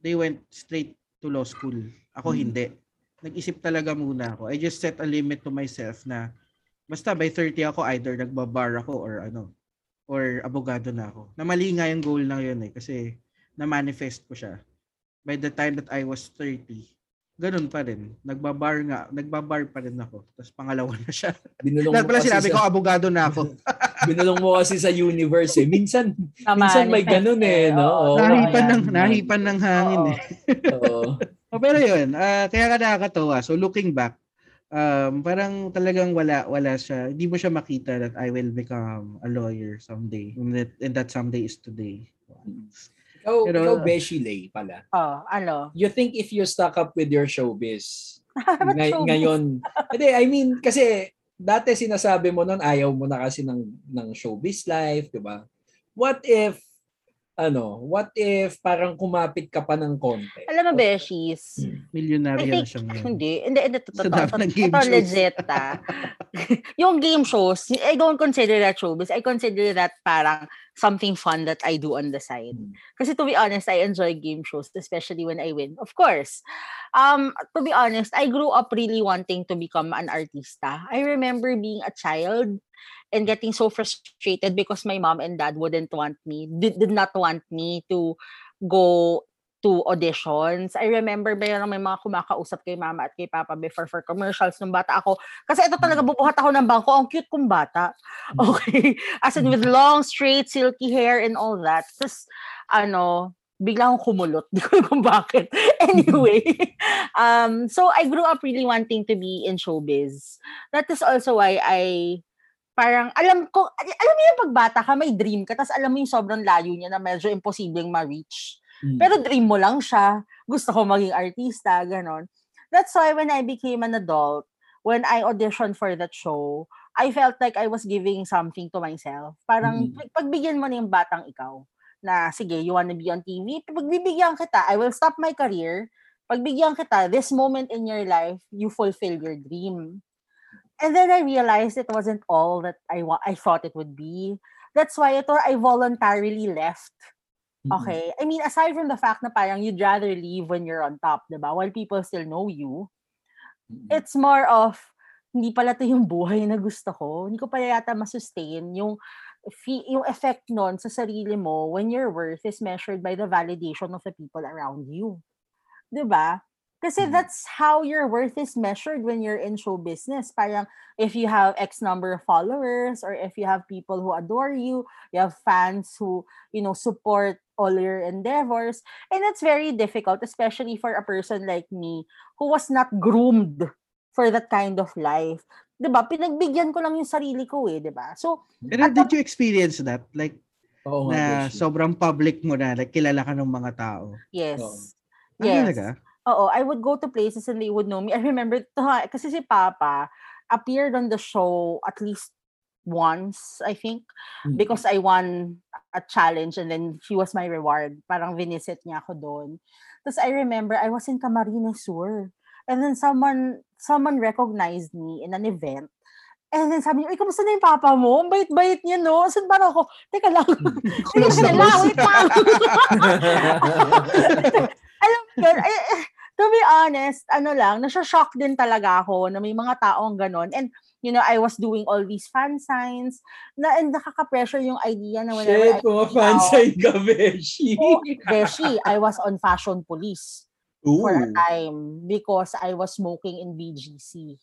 they went straight to law school. Ako hindi. Nag-isip talaga muna ako. I just set a limit to myself na basta by 30 ako either nagbabar ako or ano or abogado na ako. Na mali nga yung goal na yun eh kasi na-manifest ko siya. By the time that I was 30, ganun pa rin. Nagbabar pa rin ako. Tapos pangalawa na siya. Lahat pala sinabi ko, abogado na ako. Binulong mo kasi sa universe eh. Minsan may ganun eh. No? Oh, nahipan ng hangin eh. Oh, pero yun, kaya ka nakakatawa. So looking back, parang talagang wala siya. Hindi mo siya makita that I will become a lawyer someday. And that someday is today. Ikaw, Beshi Lay pala. Oh, ano? You think if you stuck up with your showbiz, ngayon, I mean, kasi dati sinasabi mo nun, ayaw mo na kasi ng showbiz life, di ba? What if parang kumapit ka pa ng konti? Alam mo, Beshies? Milyonaryo na siya ngayon. Hindi, totoo, legit ah. Yung game shows, I don't consider that showbiz. I consider that parang something fun that I do on the side. Kasi to be honest, I enjoy game shows, especially when I win. Of course. To be honest, I grew up really wanting to become an artista. I remember being a child and getting so frustrated because my mom and dad did not want me to go to auditions. I remember mayroon may mga kumakausap kay mama at kay papa before for commercials nung bata ako. Kasi ito talaga bubuhat ako ng bangko. Ang cute kong bata. Okay? As in with long, straight, silky hair and all that. Tapos, bigla akong kumulot. Di ko kung bakit. Anyway. So, I grew up really wanting to be in showbiz. That is also why I parang, alam niyo yung pagbata ka, may dream ka. Tapos alam mo yung sobrang layo niya na medyo imposibleng ma-reach. Pero dream mo lang siya. Gusto ko maging artista, ganon. That's why when I became an adult, when I auditioned for that show, I felt like I was giving something to myself. Parang, pagbigyan mo na yung batang ikaw, na sige, you wanna be on TV? Pagbibigyan kita, I will stop my career. Pagbigyan kita, this moment in your life, you fulfill your dream. And then I realized it wasn't all that I thought it would be. That's why I voluntarily left. Okay. I mean, aside from the fact na parang you'd rather leave when you're on top, diba? While people still know you, it's more of, hindi pala to yung buhay na gusto ko. Hindi ko pala yata masustain yung effect nun sa sarili mo when your worth is measured by the validation of the people around you. Diba? Kasi that's how your worth is measured when you're in show business. Parang if you have X number of followers or if you have people who adore you, you have fans who, support all your endeavors. And that's very difficult, especially for a person like me who was not groomed for that kind of life. Diba? Pinagbigyan ko lang yung sarili ko eh, diba? So, did you experience that? Like, na sobrang public mo na, like kilala ka ng mga tao. Yes. Yes. Oo, I would go to places and they would know me. I remember, kasi si Papa appeared on the show at least once, I think, because I won a challenge and then she was my reward. Parang vinisit niya ako doon. Tapos I remember, I was in Camarines Sur. And then someone recognized me in an event. And then sabi niya, uy, kamusta na yung papa mo? Ang bait-bait niya, no? Saan ba ako? Teka lang. Wait lang. Alam mo yun, to be honest, nasya-shock din talaga ako na may mga taong ganon. And, I was doing all these fan signs na and nakaka-pressure yung idea na whenever I... Shit, fan sign ka, Beshi. Oh, Beshi, I was on Fashion Police for a time because I was smoking in BGC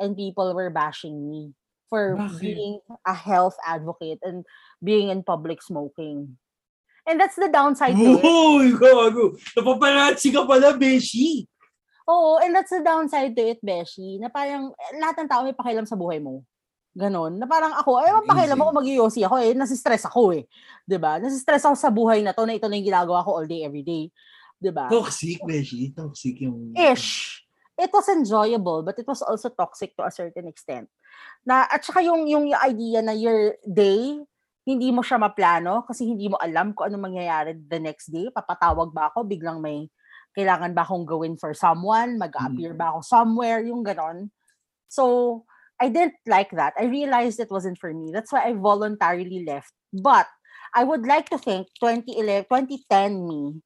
and people were bashing me for being a health advocate and being in public smoking. And that's the downside to it. Uy, gago. Napaparachi ka pala, Beshi. Oo, and that's the downside to it, Beshi. Na parang lahat ng tao may pakialam sa buhay mo. Ganon. Na parang ako, ay, pakialam mo kung mag-yosi ako eh. Nasistress ako eh. Diba? Nasistress ako sa buhay na to na ito na yung ginagawa ko all day, everyday. Diba? Toxic, Beshi. Toxic yung... Ish. It was enjoyable, but it was also toxic to a certain extent. Na, at saka yung idea na your day, hindi mo siya maplano kasi hindi mo alam kung anong mangyayari the next day. Papatawag ba ako? Biglang may kailangan ba akong gawin for someone? Mag-appear ba ako somewhere? Yung ganon. So, I didn't like that. I realized it wasn't for me. That's why I voluntarily left. But, I would like to thank 2010 me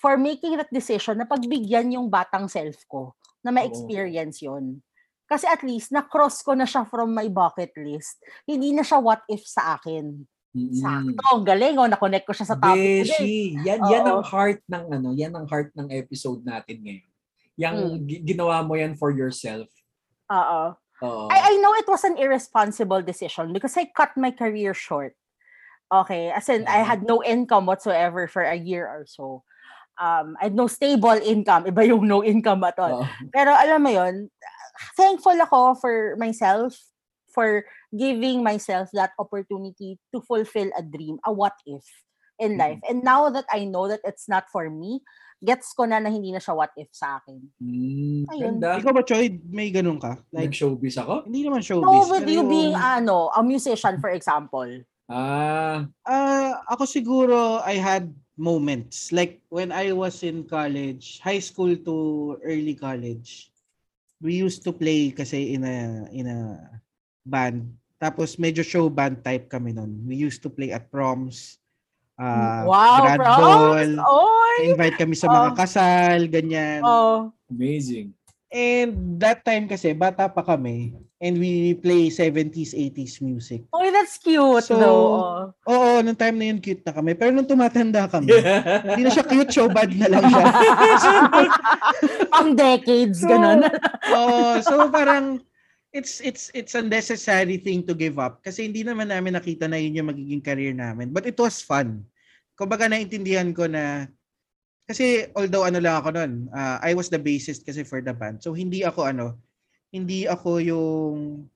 for making that decision na pagbigyan yung batang self ko. Na ma-experience yun. Kasi at least, na-cross ko na siya from my bucket list. Hindi na siya what if sa akin. Mm-hmm. Sakto, galing. Oh, na-connect ko siya sa topic. Beshi, yan ang heart ng episode natin ngayon. Yang ginawa mo yan for yourself. Oo. I know it was an irresponsible decision because I cut my career short. Okay, as in, I had no income whatsoever for a year or so. I had no stable income. Iba yung no income at all. Pero alam mo yun, thankful ako for myself, for giving myself that opportunity to fulfill a dream, a what if in life. And now that I know that it's not for me, gets ko na hindi na siya what if sa akin. Ayun. Ikaw ba, Choy, may ganun ka? Like showbiz ako? Hindi naman showbiz. No, with you being a musician, for example. Ako siguro, I had moments. Like, when I was in college, high school to early college, we used to play kasi in a band. Tapos, medyo show band type kami nun. We used to play at proms, grad ball, invite kami sa mga kasal, ganyan. Amazing. And that time kasi, bata pa kami, and we play 70s, 80s music. Oh, that's cute, so, though. Oo, nung time na yun, cute na kami. Pero nung tumatanda kami, hindi na siya cute, show bad na lang siya. Pang decades, ganun. So parang, it's a necessary thing to give up. Kasi hindi naman namin nakita na yun yung magiging career namin. But it was fun. Kumbaga, naintindihan ko na, kasi although ano lang ako noon, I was the bassist kasi for the band. So hindi ako yung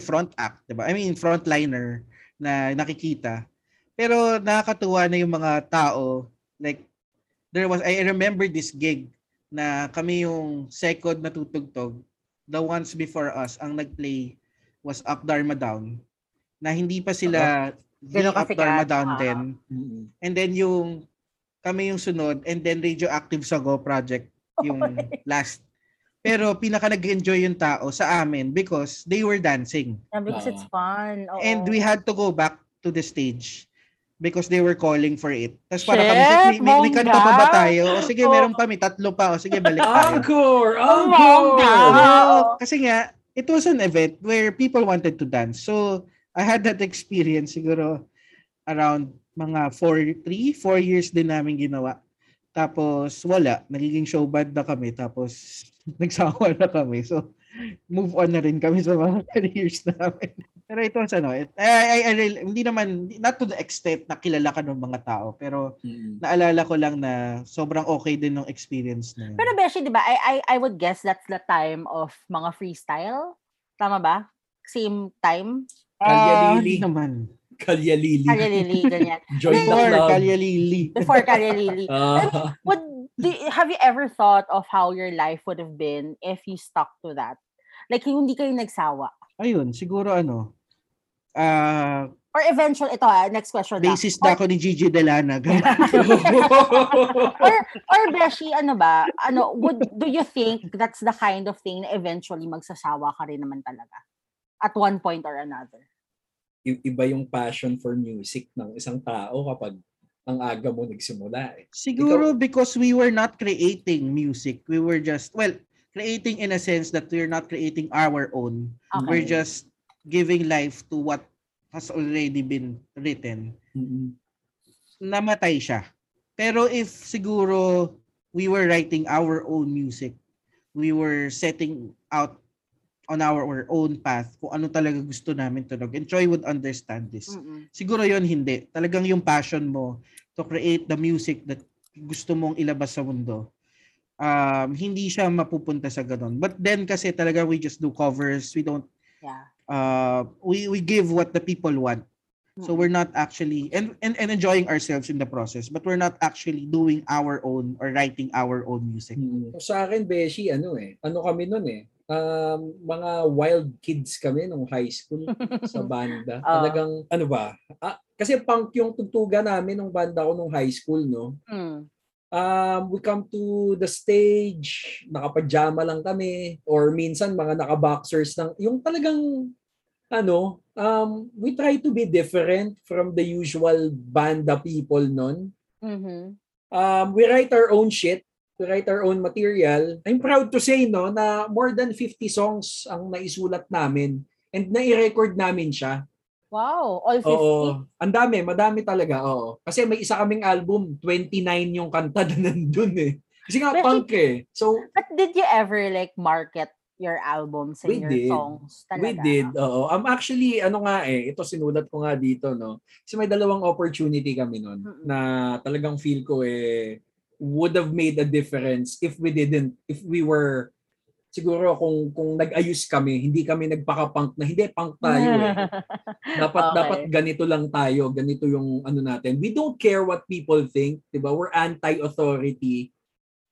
front act, 'di ba? I mean frontliner na nakikita. Pero nakakatuwa na yung mga tao, like I remember this gig na kami yung second na tutugtog. The ones before us ang nagplay was Up Dharma Down. Na hindi pa sila Up Dharma Down then. Mm-hmm. And then yung kami yung sunod, and then Radioactive Sago Project yung last. Pero pinaka nag-enjoy yung tao sa amin because they were dancing. Yeah, because it's fun. Oo. And we had to go back to the stage because they were calling for it. Tapos para kami, may kanta pa ba tayo? O sige, meron pa, may tatlo pa. O sige, balik tayo. Encore! Kasi nga, it was an event where people wanted to dance. So, I had that experience siguro around mga 4 years din namin ginawa. Tapos wala, nagiging showband na kami. Tapos nagsawa na kami. So move on na rin kami sa mga careers namin. Pero ito hindi naman, not to the extent na kilala ka ng mga tao. Pero naalala ko lang na sobrang okay din ng experience na yun. Pero Beshi, di ba, I would guess that's the time of mga freestyle. Tama ba? Same time? Hindi naman. Kalyalili, ganyan. Before Kalyalili. Have you ever thought of how your life would have been if you stuck to that? Like, hindi kayo nagsawa. Ayun, siguro ano. Or eventually, ito next question. Basis na ako ni Gigi Delana. or Beshi, ano ba? Do you think that's the kind of thing na eventually magsasawa ka rin naman talaga? At one point or another. Iba yung passion for music ng isang tao kapag ang aga mo nagsimula eh. Siguro because we were not creating music. We were just, creating in a sense that we're not creating our own. Okay. We're just giving life to what has already been written. Mm-hmm. Namatay siya. Pero if siguro we were writing our own music, we were setting out on our own path, kung ano talaga gusto namin tunog. And Choy would understand this. Mm-mm. Siguro yon hindi. Talagang yung passion mo, to create the music that gusto mong ilabas sa mundo, hindi siya mapupunta sa ganun. But then kasi talaga we just do covers. We don't, we give what the people want. So we're not actually, and enjoying ourselves in the process, but we're not actually doing our own or writing our own music. Sa akin, Beshi, ano kami nun mga wild kids kami nung high school sa banda. Talagang, ano ba? Kasi punk yung tugtugan namin nung banda ko nung high school, no? We come to the stage, nakapajama lang kami, or minsan mga nakaboxers lang. Yung talagang, we try to be different from the usual banda people nun. We write our own shit. We write our own material. I'm proud to say, no, na more than 50 songs ang naisulat namin and nai-record namin siya. Wow, all 50? Oo. Ang dami, madami talaga. Oo. Kasi may isa kaming album, 29 yung kanta na nandun eh. Kasi nga punk eh. So, but did you ever like market your albums and your songs talaga? We did, oo. Actually, ito sinulat ko nga dito, no? Kasi may dalawang opportunity kami nun na talagang feel ko would have made a difference if we didn't, if we were, siguro kung nag-ayos kami, hindi kami nagpaka-punk na, hindi, punk tayo eh. Dapat ganito lang tayo, ganito yung natin. We don't care what people think, di ba? We're anti-authority.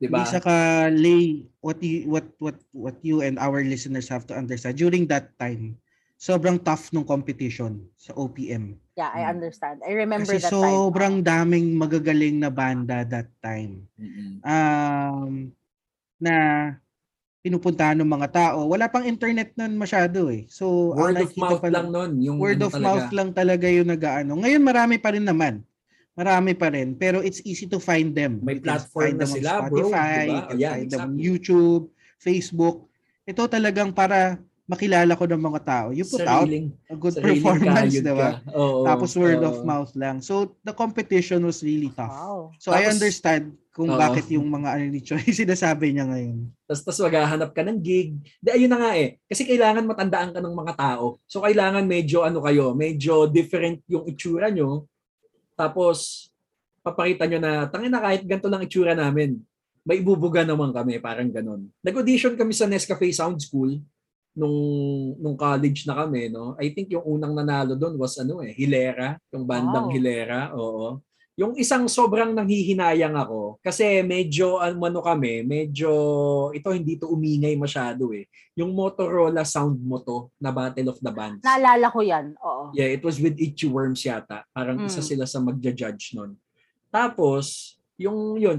Diba? Saka lay, what you and our listeners have to understand, during that time, sobrang tough nung competition sa OPM. Yeah, I understand. I remember kasi that time. Kasi sobrang daming magagaling na banda that time. Na pinupuntahan ng mga tao. Wala pang internet nun masyado eh. So, word of mouth lang nun. Yung word of mouth lang talaga yung nag-ano. Ngayon marami pa rin naman. Marami pa rin, pero it's easy to find them. May platform na sila, bro. Spotify, find them on YouTube, Facebook. Ito talagang para makilala ko ng mga tao. You put out a good performance, diba? Tapos word of mouth lang. So, the competition was really tough. Wow. So, I understand kung bakit yung mga ni Choy sinasabi niya ngayon. Tapos maghahanap ka ng gig. Ayun na nga eh. Kasi kailangan matandaan ka ng mga tao. So, kailangan medyo medyo different yung itsura nyo. Tapos, papakita nyo na, tangina kahit ganito lang itsura namin, may ibubuga naman kami, parang ganun. Nag-audition kami sa Nescafe Sound School nung college na kami, no? I think yung unang nanalo doon was Hilera, yung bandang Hilera, oo. Yung isang sobrang nanghihinayang ako, kasi medyo, kami, medyo, ito hindi to umingay masyado eh. Yung Motorola sound mo to, na Battle of the Bands. Naalala ko yan, oo. Yeah, it was with Itchy Worms yata. Parang isa sila sa magja-judge nun. Tapos,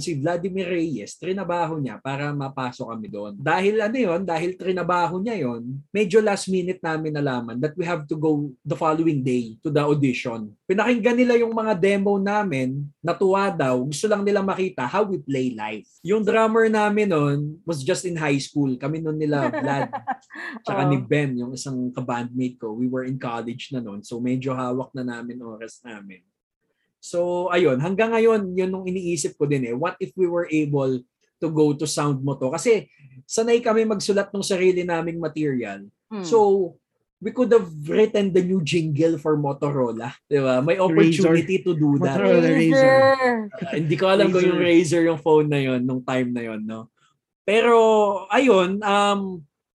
si Vladimir Reyes, trinabaho niya para mapasok kami doon. Dahil dahil trinabaho niya yon, medyo last minute namin nalaman that we have to go the following day to the audition. Pinakinggan nila yung mga demo namin, natuwa daw, gusto lang nila makita how we play live. Yung drummer namin noon was just in high school. Kami noon nila, Vlad, tsaka ni Ben, yung isang kabandmate ko. We were in college na noon, so medyo hawak na namin oras namin. So, ayun, hanggang ngayon, yun nung iniisip ko din what if we were able to go to sound mo to? Kasi sanay kami magsulat ng sarili naming material. So, we could have written the new jingle for Motorola. Diba? May opportunity to do that. Motorola Razor. Hindi ko alam kung yung Razor yung phone na yun, nung time na yun, no? Pero, ayun,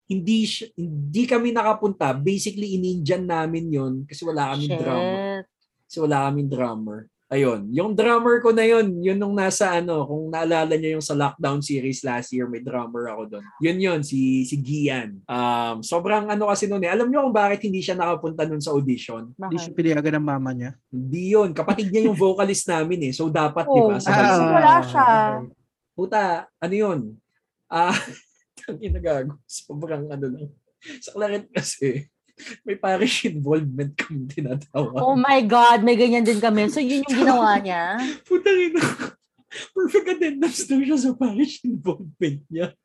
hindi kami nakapunta. Basically, in-Indian namin yun kasi wala kami drama. So, wala kaming drummer. Ayun. Yung drummer ko na yun nung nasa kung naalala niyo yung sa lockdown series last year, may drummer ako doon. Yun, si Gian. Sobrang kasi noon eh. Alam niyo kung bakit hindi siya nakapunta noon sa audition? Hindi siya pinayagan ng mama niya? Hindi yun. Kapatid niya yung vocalist namin eh. So, dapat, di ba? Wala siya. Puta, yun? Ginagago. Sobrang sa claret kasi. May parish involvement kami tinatawa. Oh my God, may ganyan din kami. So, yun yung ginawa niya? Putangina. Perfect attendance daw siya sa parish involvement niya.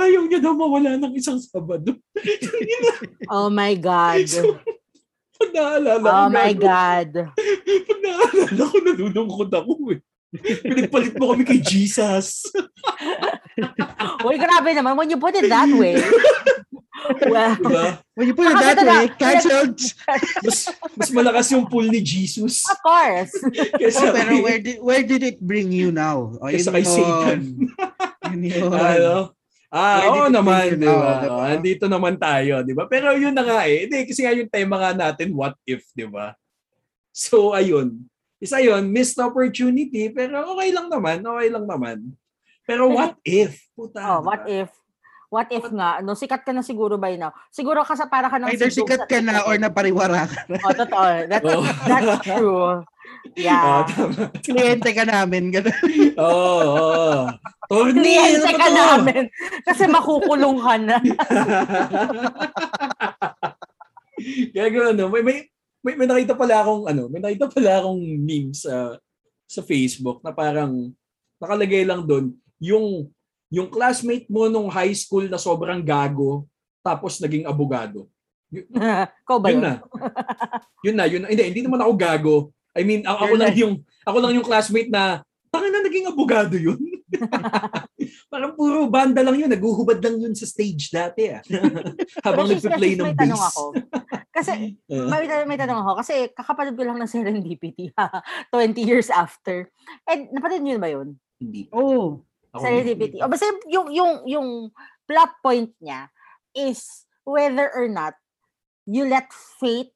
Ayaw niya daw mawala ng isang Sabado. Oh my God. So, pag naalala ko. Oh my God. Pag naalala ko, nalulungkot ako eh. Pinagpalit mo kami kay Jesus. Uy, grabe naman. When you put it that way. Well, diba? When you put it that way, canceled. Mas malakas yung pull ni Jesus. Of course. Kesa, oh, pero where did it bring you now? Oh, kesa kay Satan. Oo naman, di ba? Andito naman tayo, di ba? Pero yun na nga eh. Hindi, kasi nga yung tema nga natin, what if, di ba? So, ayun. Isa yun, missed opportunity, pero okay lang naman. Pero what if? Puta, oh, diba? What if nga, no, sikat ka na siguro by now. Siguro ka sa para ka ng either sikat ka na or napariwara ka na. Oh, totoo. That's true. Yeah. Kliyente ka namin. Oo. Kliyente ka namin. Kasi makukulong ka na. Kaya gano'n, may nakita pala akong, meme sa Facebook na parang nakalagay lang doon yung classmate mo nung high school na sobrang gago tapos naging abogado. Ko ba yun? Yun na. Hindi naman ako gago. I mean, ako lang yung classmate na baka na naging abogado yun. Parang puro banda lang yun. Naguhubad lang yun sa stage dati. Habang nagpa-play ng bass. Kasi, may tanong ako. Kasi kakapanood ko lang ng Serendipity. 20 years after. And napatid nyo ba yun? Hindi. Oh. Serendipity. O, basta yung plot point niya is whether or not you let fate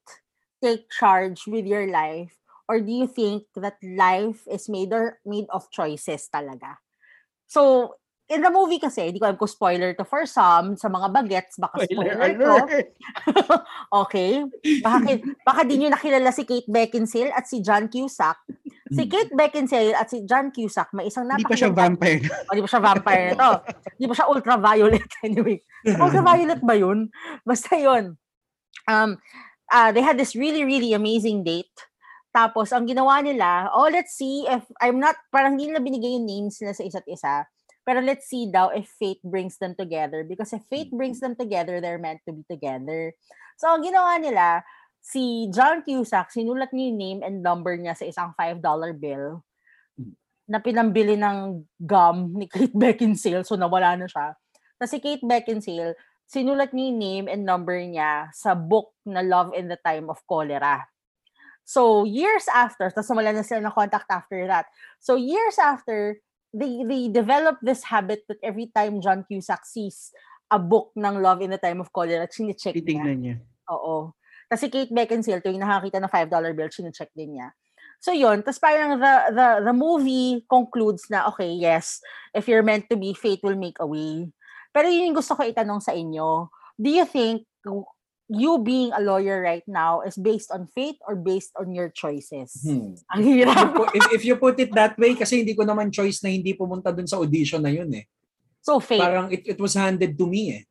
take charge with your life, or do you think that life is made of choices talaga? So, in the movie kasi, hindi ko alam kung spoiler to for some, sa mga bagets, baka spoiler to. Okay. Baka din nyo nakilala si Kate Beckinsale at si John Cusack. Si Kate Beckinsale at si John Cusack, may isang napakita. Hindi pa siya vampire na to. Hindi pa siya ultraviolet anyway. Ultraviolet ba yun? Basta yun. They had this really, really amazing date. Tapos, ang ginawa nila, oh, let's see if, parang hindi nila binigay yung names nila sa isa't isa. Pero let's see daw if fate brings them together. Because if fate brings them together, they're meant to be together. So, ang ginawa nila, si John Cusack, sinulat niya yung name and number niya sa isang $5 bill na pinambili ng gum ni Kate Beckinsale. So, nawala na siya. Tapos si Kate Beckinsale, sinulat niya yung name and number niya sa book na Love in the Time of Cholera. So, years after, tapos nawala na sila ng contact after that. So, years after, they developed this habit that every time John Cusack sees a book ng Love in the Time of Cholera, sinicheck niya. Titignan niya. Oo. Kasi Kate Beckinsale, tuwing nakakita ng $5 bill, sinicheck din niya. So yun, tapos parang the movie concludes na, okay, yes, if you're meant to be, fate will make a way. Pero yun yung gusto ko itanong sa inyo. Do you think you being a lawyer right now is based on fate or based on your choices? Ang hirap. If you put it that way, kasi hindi ko naman choice na hindi pumunta dun sa audition na yun eh. So fate. Parang it was handed to me eh.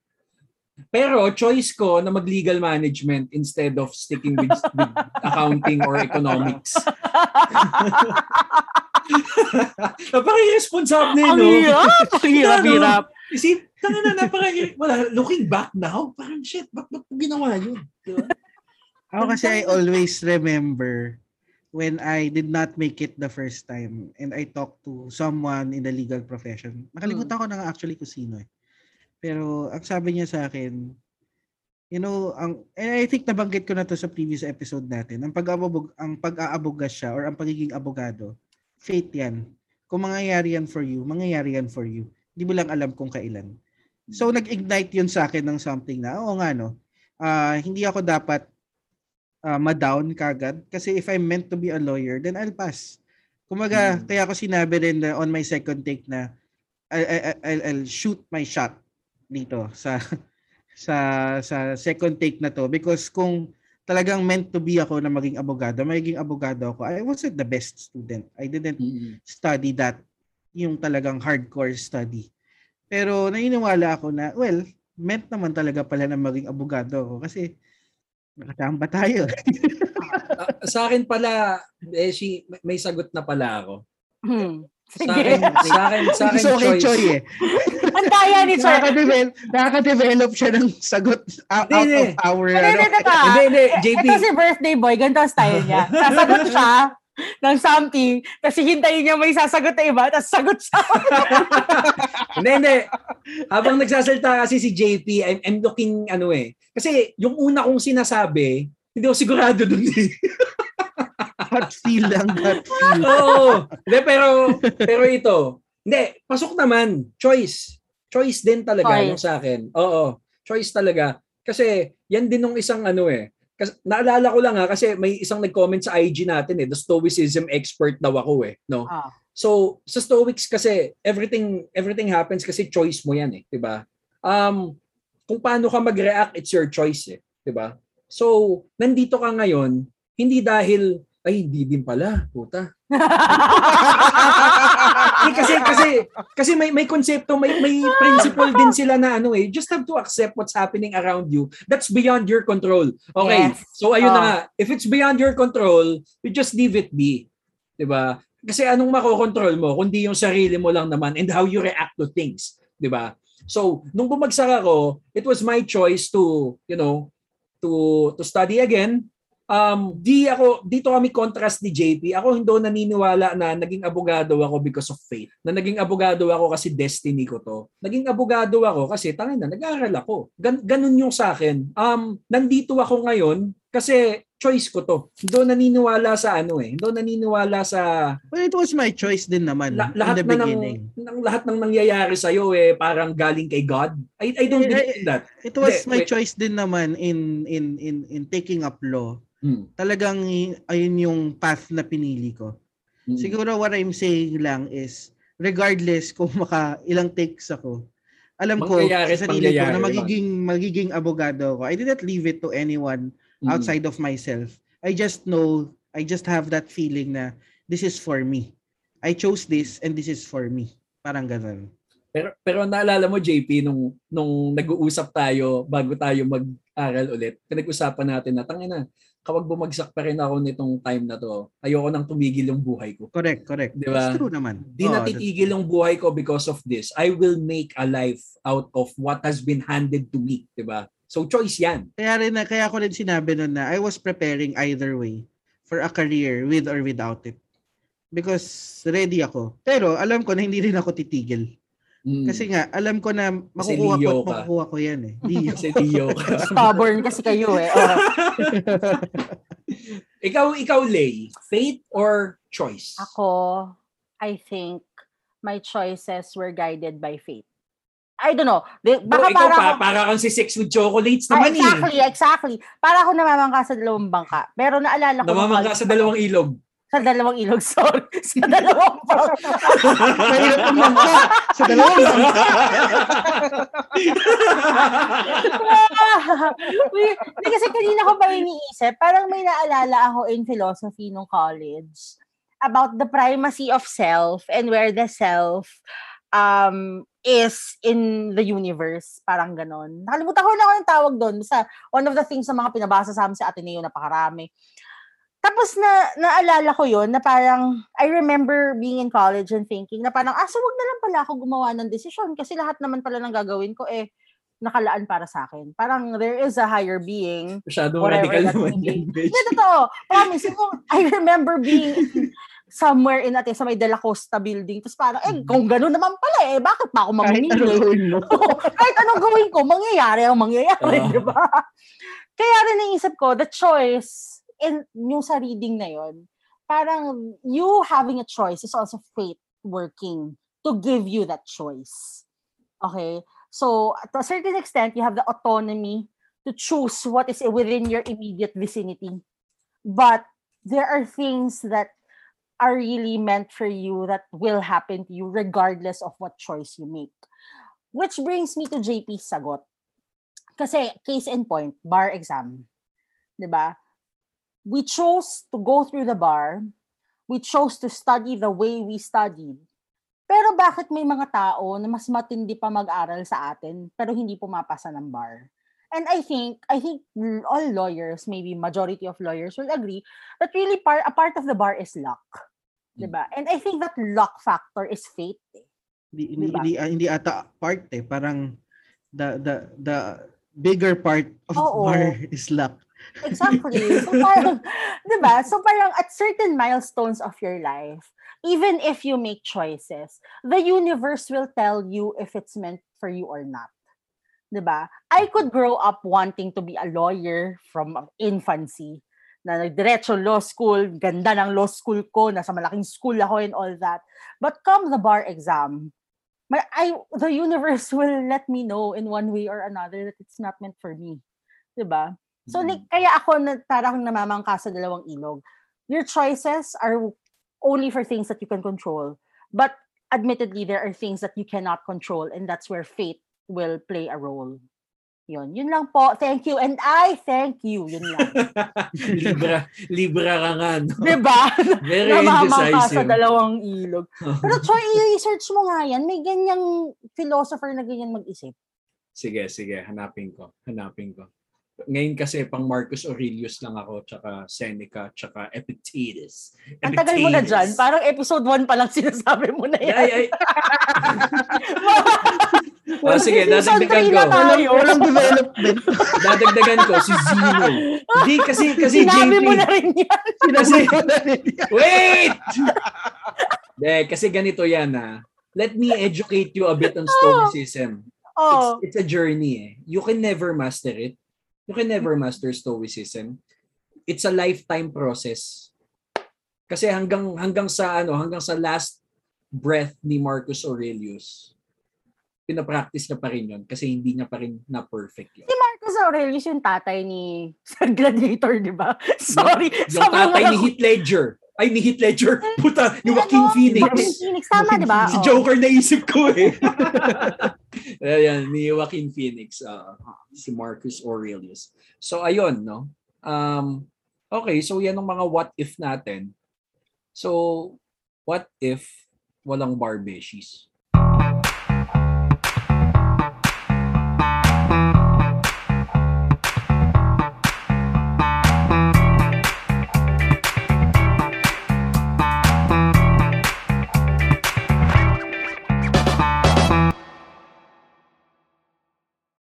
Pero choice ko na mag-legal management instead of sticking with accounting or economics. Napaka-irresponsable, no? Ang hirap. Isip, looking back now, parang shit, bakit ginawa yun? Diba? Ako kasi I always remember when I did not make it the first time and I talked to someone in the legal profession. Nakalimutan ko na actually kung sino eh. Pero ang sabi niya sa akin, you know, and I think nabanggit ko na to sa previous episode natin, ang pag-aaboga siya or ang pagiging abogado, fate yan. Kung mangyayari yan for you. Hindi mo lang alam kung kailan. So, nag-ignite yun sa akin ng something na, oo nga, no? Hindi ako dapat ma-down kagad. Kasi if I'm meant to be a lawyer, then I'll pass. Kumaga, kaya ako sinabi rin na on my second take na I'll shoot my shot dito sa second take na to. Because kung talagang meant to be ako na maging abogado ako, I wasn't the best student. I didn't study that. Yung talagang hardcore study. Pero naniniwala ako na, well, meant naman talaga pala na maging abogado ako kasi nakatamba tayo. Sa akin pala, may sagot na pala ako. Sa akin so okay, Choy eh. Ang daya ni Choy. Nakaka-develop siya ng sagot out of our... Hindi, JP. Ito si birthday boy, ganito ang style niya. Sasagot siya. ng something, kasi hintayin niya may sasagot na iba, tapos sagot siya. Hindi. Habang nagsasalita kasi si JP, I'm looking, kasi yung una kong sinasabi, hindi ako sigurado dun eh. Hot feel lang, hot feel. Oo. De, pero ito, hindi, pasok naman. Choice. Choice din talaga yung sa akin. Oo. Choice talaga. Kasi yan din nung isang kasi, naalala ko lang kasi may isang nag-comment sa IG natin the stoicism expert daw ako no. Ah. So sa stoics kasi everything happens kasi choice mo yan 'di ba? Kung paano ka mag-react, it's your choice 'di ba? So nandito ka ngayon hindi dahil ay hindi din pala, puta. Kasi may konsepto, may principle din sila na you just have to accept what's happening around you. That's beyond your control. Okay. Yes. So ayun na nga, if it's beyond your control, you just leave it be. 'Di ba? Kasi anong makokontrol mo kundi yung sarili mo lang naman and how you react to things, 'di ba? So, nung bumagsak ako, it was my choice to, to study again. Dito kami contrast ni JP. Ako hindi naniniwala na naging abogado ako because of faith. Na naging abogado ako kasi destiny ko to. Naging abogado ako kasi nag-aaral ako. Ganun yung sa akin. Nandito ako ngayon kasi choice ko to. Hindi naniniwala sa Hindi naniniwala sa well, it was my choice din naman lahat in the beginning. Lahat ng nangyayari sa iyo parang galing kay God. I don't believe that. It was my choice din naman in taking up law. Talagang ayun yung path na pinili ko. Siguro what I'm saying lang is regardless kung ilang takes ako, alam ko sa sarili ko na magiging abogado ako. I didn't leave it to anyone outside of myself. I just know, I just have that feeling na this is for me. I chose this and this is for me. Parang ganun. Pero naalala mo JP nung nag-uusap tayo bago tayo mag-aral ulit, pinag-usapan natin na kapag bumagsak pa rin ako nitong time na to, ayoko nang tumigil yung buhay ko. Correct. Diba? It's true naman. Di natitigil yung buhay ko because of this. I will make a life out of what has been handed to me. Diba? So choice yan. Kaya ako rin sinabi nun na I was preparing either way for a career with or without it. Because ready ako. Pero alam ko na hindi rin ako titigil. Kasi nga, alam ko na makukuha ko yan Kasi Leo ka. Stubborn kasi kayo Ikaw, Lay. Faith or choice? Ako, I think my choices were guided by faith. I don't know. Para kang si Sex with Chocolates naman Exactly. Para ako namamangka sa dalawang bangka. Pero naalala ko. Namamangka sa dalawang ilog. Sa dalawang bangka. Kasi kanina ko pa iniisip, parang may naalala ako in philosophy nung college about the primacy of self and where the self is in the universe. Parang ganon. Nakalimutan ko na ako yung tawag doon. One of the things na mga pinabasa sa amin sa Ateneo, napakarami. Tapos naalala ko yun na parang I remember being in college and thinking na parang so wag na lang pala ako gumawa ng desisyon kasi lahat naman pala ng gagawin ko nakalaan para sa akin. Parang there is a higher being. Masyadong radical naman yan, bitch. Hindi, totoo. Promise. I remember being somewhere in Ateneo sa may Dela Costa building. Tapos parang, kung gano'n naman pala bakit pa ako mamimili? Kahit anong gawin ko, mangyayari, diba? Kaya rin naisip ko, the choice and yung sa reading na yon, parang you having a choice is also fate working to give you that choice. Okay? So, to a certain extent, you have the autonomy to choose what is within your immediate vicinity. But there are things that are really meant for you that will happen to you regardless of what choice you make. Which brings me to JP's sagot. Kasi, case in point, bar exam. 'Di ba? We chose to go through the bar. We chose to study the way we studied. Pero bakit may mga tao na mas matindi pa mag-aral sa atin pero hindi pumapasa ng bar? And I think all lawyers, maybe majority of lawyers will agree that really a part of the bar is luck. 'Di ba? And I think that luck factor is fate. Hindi ata part parang the bigger part of bar is luck. Exactly. So parang, diba? So parang at certain milestones of your life, even if you make choices, the universe will tell you if it's meant for you or not. Diba? I could grow up wanting to be a lawyer from infancy. Na nagdiretso law school, ganda ng law school ko, nasa malaking school ako and all that. But come the bar exam, the universe will let me know in one way or another that it's not meant for me. Diba? So, kaya ako parang namamangka sa dalawang ilog. Your choices are only for things that you can control. But admittedly, there are things that you cannot control, and that's where fate will play a role. Yun. Yun lang po. Thank you. And I thank you. Yun lang. Libra ka nga, no? Diba? Very indecisive. Sa dalawang ilog. Pero Choy, i-research mo nga yan. May ganyang philosopher na ganyan mag-isip. Sige. Hanapin ko. Ngayon kasi pang Marcus Aurelius lang ako, tsaka Seneca, tsaka Epictetus. Ang tagal mo na dyan. Parang episode 1 pa lang sinasabi mo na yan. Ay. Oh, sige, dadagdagan ko si Zeno. Hindi, kasi sinabi JP. Mo na rin yan. Wait! De, kasi ganito yan, ha. Let me educate you a bit on Stoicism. Oh. It's a journey, eh. You can never master it. You can never master Stoicism. It's a lifetime process. Kasi hanggang sa last breath ni Marcus Aurelius, pinapractice niya pa rin yun kasi hindi niya pa rin na perfect yun. Si Marcus Aurelius yung tatay ni Sir Gladiator, di ba? Sorry. Yung tatay ni Heath Ledger. Ay, ni Heath Ledger. Puta, ni Joaquin Phoenix. Joaquin Phoenix, tama, di ba? Si Joker naisip ko eh. Ayan, ni Joaquin Phoenix, si Marcus Aurelius. So, ayun, no? Okay, so yan ang mga what if natin. So, what if walang Barbeshies?